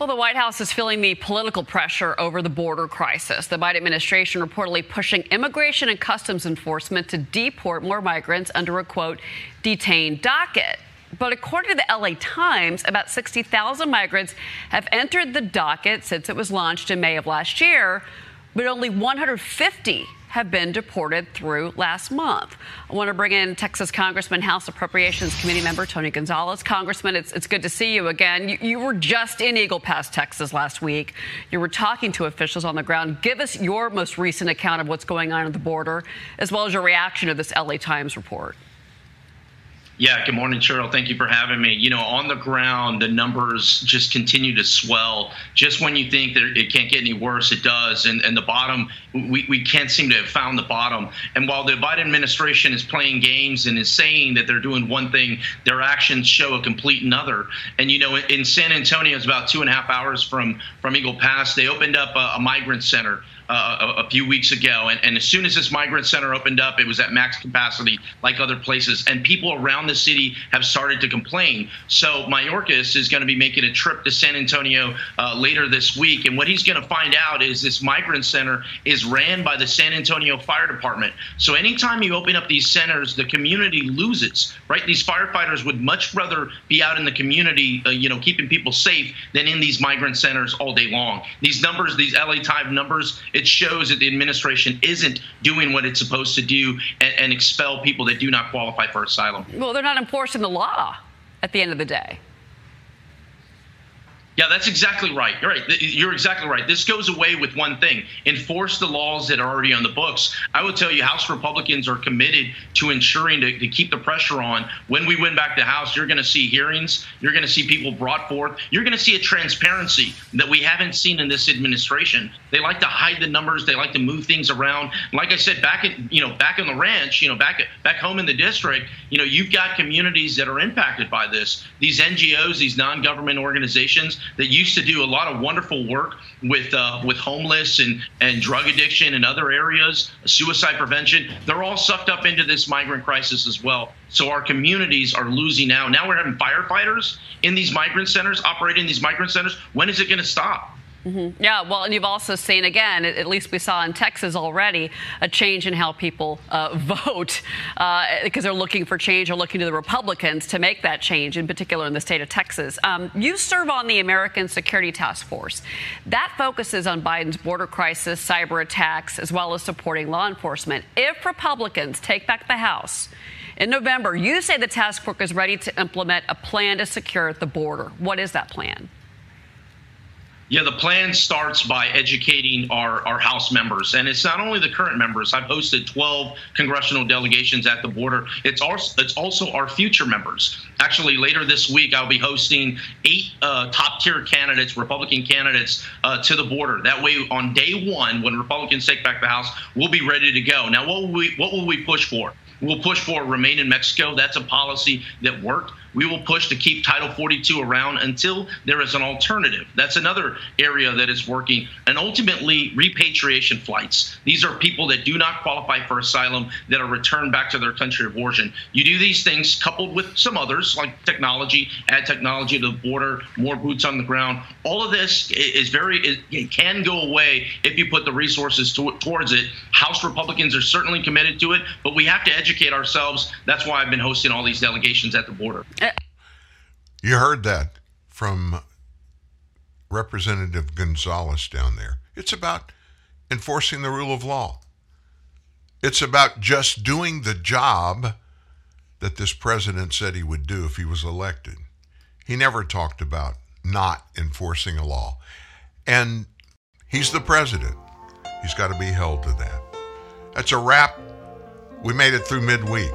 Well, the White House is feeling the political pressure over the border crisis. The Biden administration reportedly pushing immigration and customs enforcement to deport more migrants under a, quote, detained docket. But according to the L A Times, about sixty thousand migrants have entered the docket since it was launched in May of last year, but only one hundred fifty have been deported through last month. I want to bring in Texas Congressman, House Appropriations Committee member Tony Gonzalez. Congressman, it's it's good to see you again. You, you were just in Eagle Pass, Texas last week. You were talking to officials on the ground. Give us your most recent account of what's going on at the border, as well as your reaction to this L A Times report. Yeah, good morning, Cheryl. Thank you for having me. You know, on the ground, the numbers just continue to swell. Just when you think that it can't get any worse, it does. And, and the bottom, we, we can't seem to have found the bottom. And while the Biden administration is playing games and is saying that they're doing one thing, their actions show a complete another. And, you know, in San Antonio, it's about two and a half hours from, from Eagle Pass. They opened up a, a migrant center. Uh, a, a few weeks ago. And, and as soon as this migrant center opened up, it was at max capacity like other places. And people around the city have started to complain. So Mayorkas is going to be making a trip to San Antonio uh, later this week. And what he's going to find out is this migrant center is ran by the San Antonio Fire Department. So anytime you open up these centers, the community loses, right? These firefighters would much rather be out in the community, uh, you know, keeping people safe than in these migrant centers all day long. These numbers, these L A Times numbers, it shows that the administration isn't doing what it's supposed to do and, and expel people that do not qualify for asylum. Well, they're not enforcing the law at the end of the day. Yeah, that's exactly right. You're right. You're exactly right. This goes away with one thing. Enforce the laws that are already on the books. I will tell you, House Republicans are committed to ensuring to, to keep the pressure on. When we win back the House, you're going to see hearings. You're going to see people brought forth. You're going to see a transparency that we haven't seen in this administration. They like to hide the numbers. They like to move things around. Like I said, back at, you know, back on the ranch, you know, back back home in the district, you know, you've got communities that are impacted by this. These N G Os, these non-government organizations that used to do a lot of wonderful work with uh, with homeless and, and drug addiction and other areas, suicide prevention. They're all sucked up into this migrant crisis as well. So our communities are losing out. Now we're having firefighters in these migrant centers, operating these migrant centers. When is it going to stop? Mm-hmm. Yeah, well, and you've also seen, again, at least we saw in Texas already, a change in how people uh, vote uh, because they're looking for change or looking to the Republicans to make that change, in particular in the state of Texas. Um, you serve on the American Security Task Force. That focuses on Biden's border crisis, cyber attacks, as well as supporting law enforcement. If Republicans take back the House in November, you say the task force is ready to implement a plan to secure the border. What is that plan? Yeah, the plan starts by educating our, our House members. And it's not only the current members. I've hosted twelve congressional delegations at the border. It's also, it's also our future members. Actually, later this week, I'll be hosting eight uh, top-tier candidates, Republican candidates, uh, to the border. That way, on day one, when Republicans take back the House, we'll be ready to go. Now, what will we, what will we push for? We'll push for Remain in Mexico. That's a policy that worked. We will push to keep Title forty-two around until there is an alternative. That's another area that is working. And ultimately, repatriation flights. These are people that do not qualify for asylum that are returned back to their country of origin. You do these things coupled with some others, like technology, add technology to the border, more boots on the ground. All of this is very, it can go away if you put the resources to, towards it. House Republicans are certainly committed to it, but we have to educate ourselves. That's why I've been hosting all these delegations at the border. You heard that from Representative Gonzalez down there. It's about enforcing the rule of law. It's about just doing the job that this president said he would do if he was elected. He never talked about not enforcing a law. And he's the president. He's got to be held to that. That's a wrap. We made it through midweek.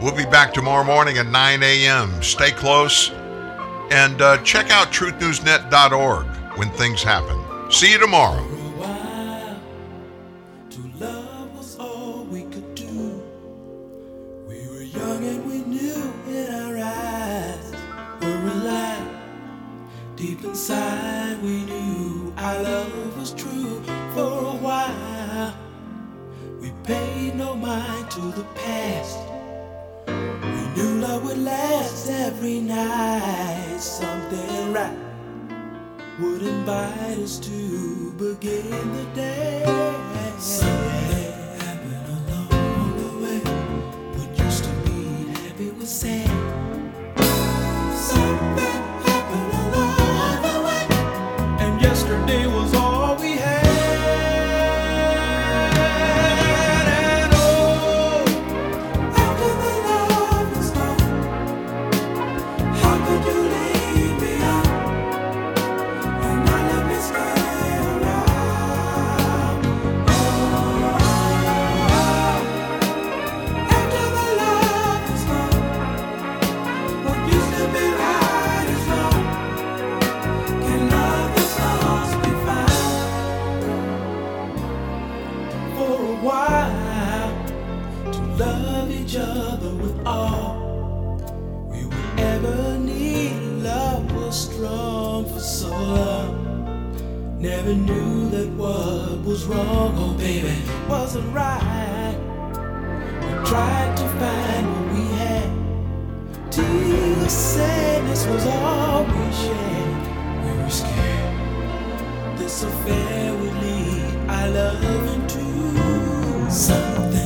We'll be back tomorrow morning at nine a.m. Stay close and uh, check out truth news net dot org when things happen. See you tomorrow. For a while, to love was all we could do. We were young and we knew in our eyes were alive. Deep inside we knew our love was true. For a while, we paid no mind to the past. New love would last every night. Something right would invite us to begin the day. Something happened along the way. What used to be happy was sad. Something happened along the way, and yesterday was all we had. Never knew that what was wrong, oh baby, wasn't right. We tried to find what we had, till the sadness was all we shared. We were scared this affair would lead our love into something.